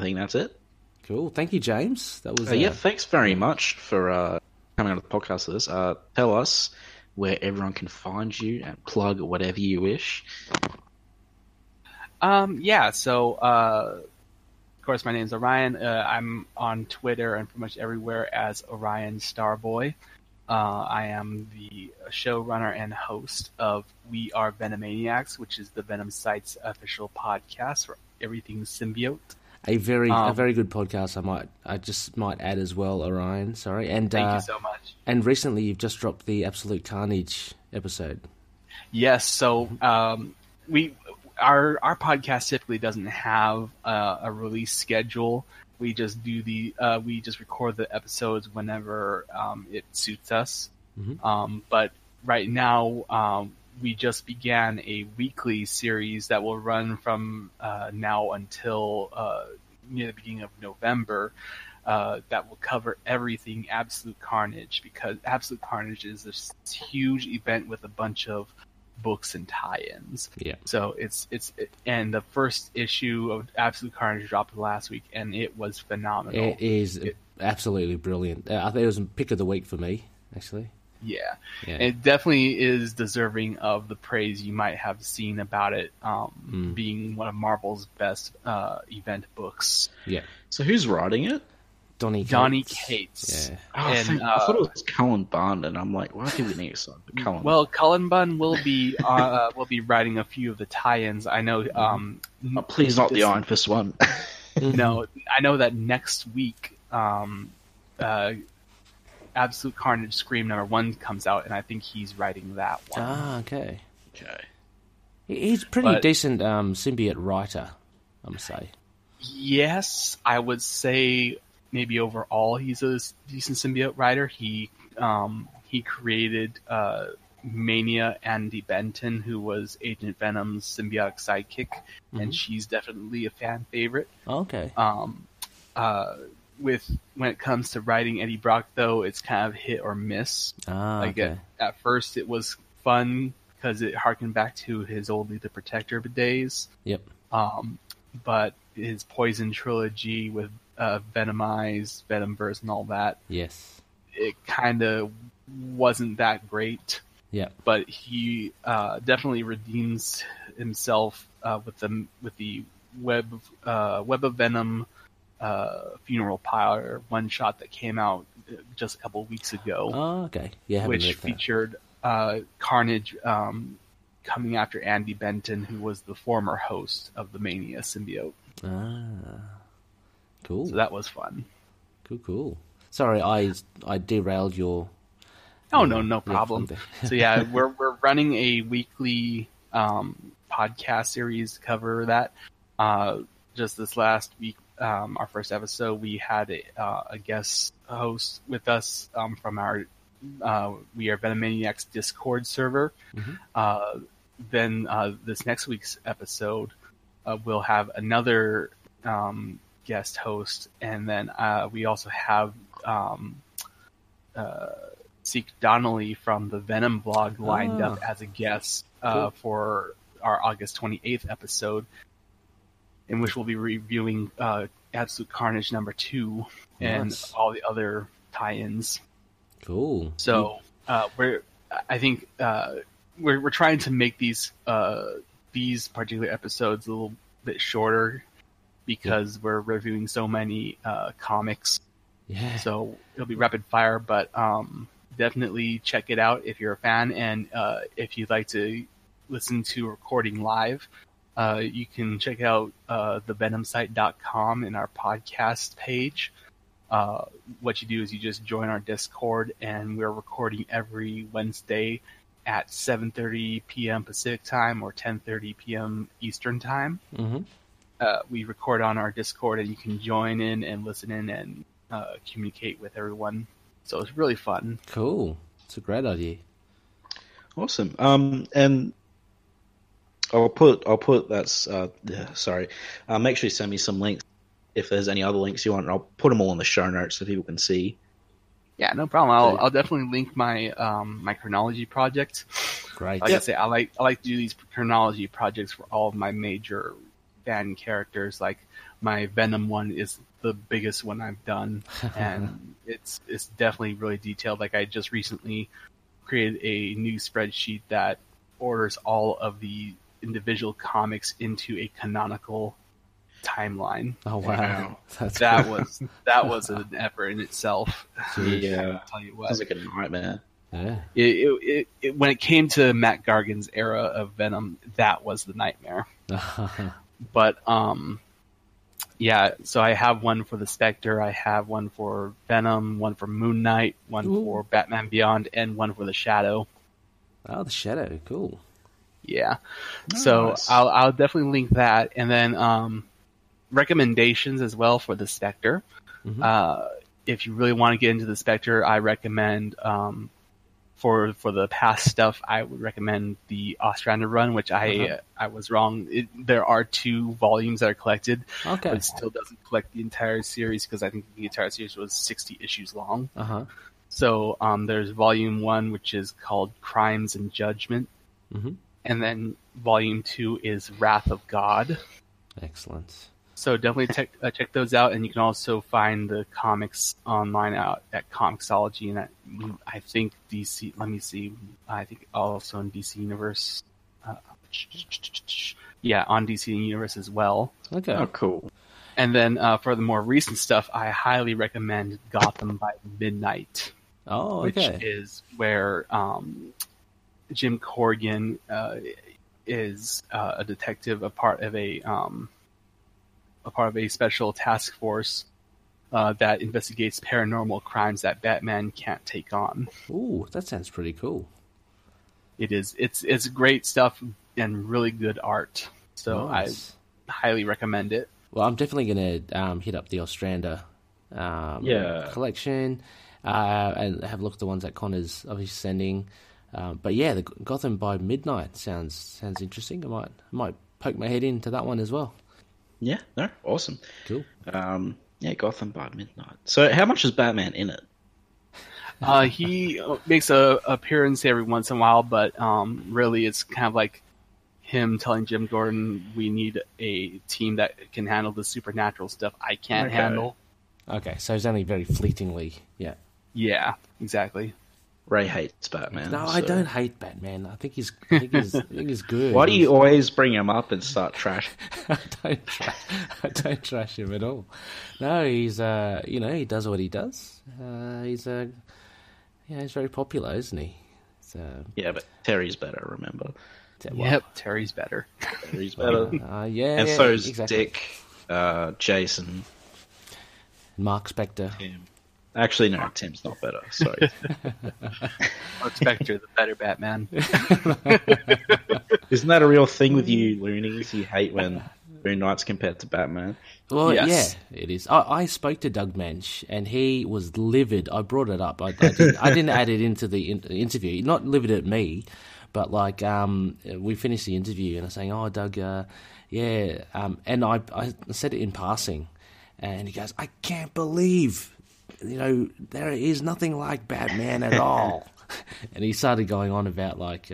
think that's it. Cool. Thank you, James. That was thanks very much for coming on the podcast for this. Tell us where everyone can find you and plug whatever you wish. Of course, my name's Orion. I'm on Twitter and pretty much everywhere as Orion Starboy. I am the showrunner and host of We Are Venomaniacs, which is the Venom Site's official podcast for everything symbiote. A very good podcast. I just might add as well, Orion. Sorry, and thank you so much. And recently, you've just dropped the Absolute Carnage episode. Yes. So Our podcast typically doesn't have a release schedule. We just record the episodes whenever it suits us. Mm-hmm. But right now, we just began a weekly series that will run from now until near the beginning of November. That will cover everything Absolute Carnage, because Absolute Carnage is this huge event with a bunch of books and tie-ins. Yeah. So it's and the first issue of Absolute Carnage dropped last week, and it was phenomenal. It is absolutely brilliant. I think it was pick of the week for me, actually. Yeah. It definitely is deserving of the praise you might have seen about it being one of Marvel's best event books. Yeah. So who's writing it? Donny Cates. Yeah. Oh, and, I thought it was Cullen Bunn, and I'm like, why do we need something? Well, Cullen Bunn will be writing a few of the tie-ins. I know. Oh, please, not the Iron Fist one. No, I know that next week, Absolute Carnage Scream #1 comes out, and I think he's writing that one. Ah, okay. He's pretty decent symbiote writer, I must say. Yes, I would say. Maybe overall, he's a decent symbiote writer. He created Mania Andy Benton, who was Agent Venom's symbiotic sidekick, and she's definitely a fan favorite. Okay. When it comes to writing Eddie Brock, though, it's kind of hit or miss. At first, it was fun because it harkened back to his old League the Protector days. Yep. But his Poison trilogy with Venomize, Venomverse, and all that. Yes, it kind of wasn't that great. Yeah, but he definitely redeems himself with the Web of Venom Funeral Pyre one shot that came out just a couple weeks ago. Oh, okay, yeah, which featured Carnage coming after Andy Benton, who was the former host of the Mania symbiote. Ah. Cool. So that was fun. Cool. Sorry, I derailed your... Oh, no problem. So yeah, we're running a weekly podcast series to cover that. Just this last week, our first episode, we had a guest host with us from our We Are Venomaniacs Discord server. Mm-hmm. Then this next week's episode, we'll have another... guest host, and then we also have Zeke Donnelly from the Venom blog lined up as a guest cool. for our August 28th episode, in which we'll be reviewing Absolute Carnage #2 and all the other tie-ins. Cool. So we're trying to make these particular episodes a little bit shorter, because we're reviewing so many comics. Yeah. So it'll be rapid fire, but definitely check it out if you're a fan. And if you'd like to listen to recording live, you can check out thevenomsite.com and our podcast page. What you do is you just join our Discord, and we're recording every Wednesday at 7:30 p.m. Pacific time or 10:30 p.m. Eastern time. Mm-hmm. We record on our Discord, and you can join in and listen in and communicate with everyone. So it's really fun. Cool. It's a great idea. Awesome. And I'll put that's sorry. Make sure you send me some links if there's any other links you want, and I'll put them all in the show notes so people can see. Yeah, no problem. I'll definitely link my my chronology project. Great. Like I say, I like to do these chronology projects for all of my major fan characters. Like my Venom one is the biggest one I've done, and it's definitely really detailed. Like I just recently created a new spreadsheet that orders all of the individual comics into a canonical timeline. Oh wow, that was an effort in itself. Yeah, I'll tell you what, sounds like a nightmare. Yeah. It when it came to Matt Gargan's era of Venom, that was the nightmare. But, yeah, so I have one for the Spectre, I have one for Venom, one for Moon Knight, one Ooh. For Batman Beyond, and one for the Shadow. Oh, the Shadow, cool. Yeah. Nice. So I'll definitely link that. And then, recommendations as well for the Spectre. Mm-hmm. If you really want to get into the Spectre, I recommend, For the past stuff, I would recommend the Ostrander run, which I was wrong. There are 2 volumes that are collected, but it still doesn't collect the entire series, because I think the entire series was 60 issues long. So there's volume 1, which is called Crimes and Judgment, Mm-hmm. And then Volume 2 is Wrath of God. Excellent. So definitely check those out, and you can also find the comics online out at Comixology, and at, I think DC. Let me see. I think also on DC Universe. Yeah, on DC Universe as well. Okay. Oh, cool. And then for the more recent stuff, I highly recommend Gotham by Midnight. Oh, okay. Which is where Jim Corrigan is a detective, a part of a special task force that investigates paranormal crimes that Batman can't take on. Ooh, that sounds pretty cool. It is. It's great stuff and really good art. So nice. I highly recommend it. Well, I'm definitely going to hit up the Ostrander collection and have a look at the ones that Connor's obviously sending. But yeah, the Gotham by Midnight sounds interesting. I might poke my head into that one as well. Yeah, no, awesome. Cool. Yeah, Gotham by Midnight. So how much is Batman in it? He makes an appearance every once in a while, but really it's kind of like him telling Jim Gordon, we need a team that can handle the supernatural stuff I can't handle. Okay, so it's only very fleetingly, yeah. Yeah, exactly. Ray hates Batman. No, so. I don't hate Batman. I think he's good. Why do you always bring him up and start trashing? I don't trash him at all. No, he's he does what he does. He's very popular, isn't he? So yeah, but Terry's better. Remember? Yep, Terry's better. Terry's better. Yeah, and so's exactly. Dick, Jason, Mark Spector. Tim. Actually, no, Tim's not better. Sorry. Mark Spector, the better Batman. Isn't that a real thing with you loonies? You hate when Moon Knight's compared to Batman? Well, yes. Yeah, it is. I spoke to Doug Moench, and he was livid. I brought it up. I didn't add it into the interview. Not livid at me, but like we finished the interview, and I'm saying, oh, Doug, yeah. And I said it in passing, and he goes, I can't believe... You know, there is nothing like Batman at all. And he started going on about, like,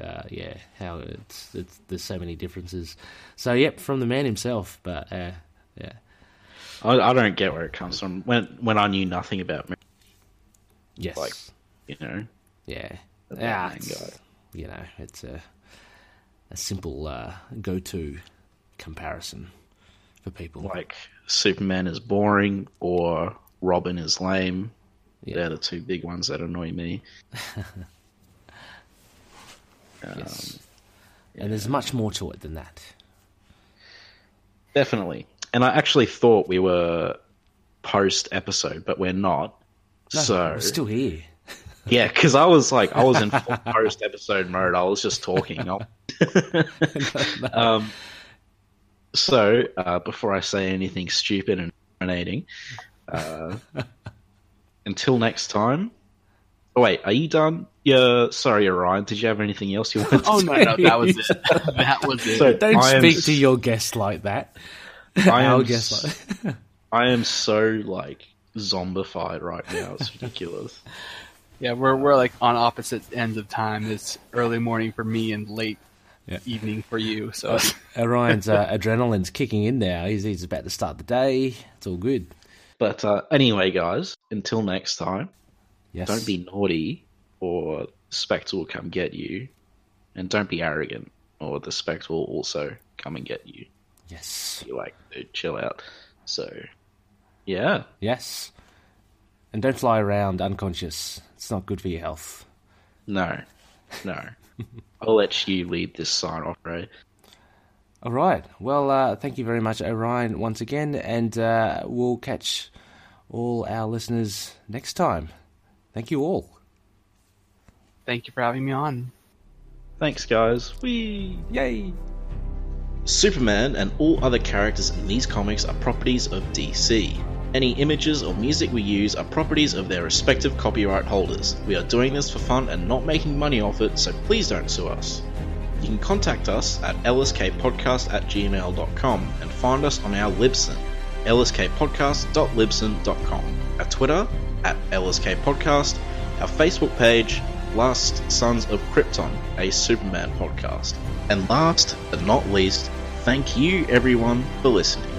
how it's there's so many differences. So, yep, from the man himself, but, yeah. I don't get where it comes from. When I knew nothing about me. Yes. Like, you know. Yeah. Yeah, you know, it's a simple go-to comparison for people. Like, Superman is boring, or... Robin is lame. Yeah. They're the two big ones that annoy me. Yes. Yeah. And there's much more to it than that. Definitely. And I actually thought we were post-episode, but we're not. No, so we're still here. Yeah, because I was in full post-episode mode. I was just talking. No. So before I say anything stupid and dominating... until next time. Oh, wait, are you done? Yeah, sorry, Orion. Did you have anything else you wanted to say? Oh, no, that was it. That was it. So don't speak to your guest like that. I am so, like, zombified right now. It's ridiculous. Yeah, we're like, on opposite ends of time. It's early morning for me and late evening for you. So Orion's adrenaline's kicking in now. He's about to start the day. It's all good. But anyway, guys, until next time, Don't be naughty or the Spectre will come get you. And don't be arrogant or the Spectre will also come and get you. Yes. You're like, dude, chill out. So, yeah. Yes. And don't fly around unconscious. It's not good for your health. No. I'll let you lead this sign off, right? All right. Well, thank you very much, Orion, once again, and we'll catch all our listeners next time. Thank you all. Thank you for having me on. Thanks, guys. Whee! Yay! Superman and all other characters in these comics are properties of DC. Any images or music we use are properties of their respective copyright holders. We are doing this for fun and not making money off it, so please don't sue us. You can contact us at lskpodcast@gmail.com and find us on our Libsyn, lskpodcast.libsyn.com, our Twitter, @lskpodcast, our Facebook page, Last Sons of Krypton, a Superman podcast. And last but not least, thank you everyone for listening.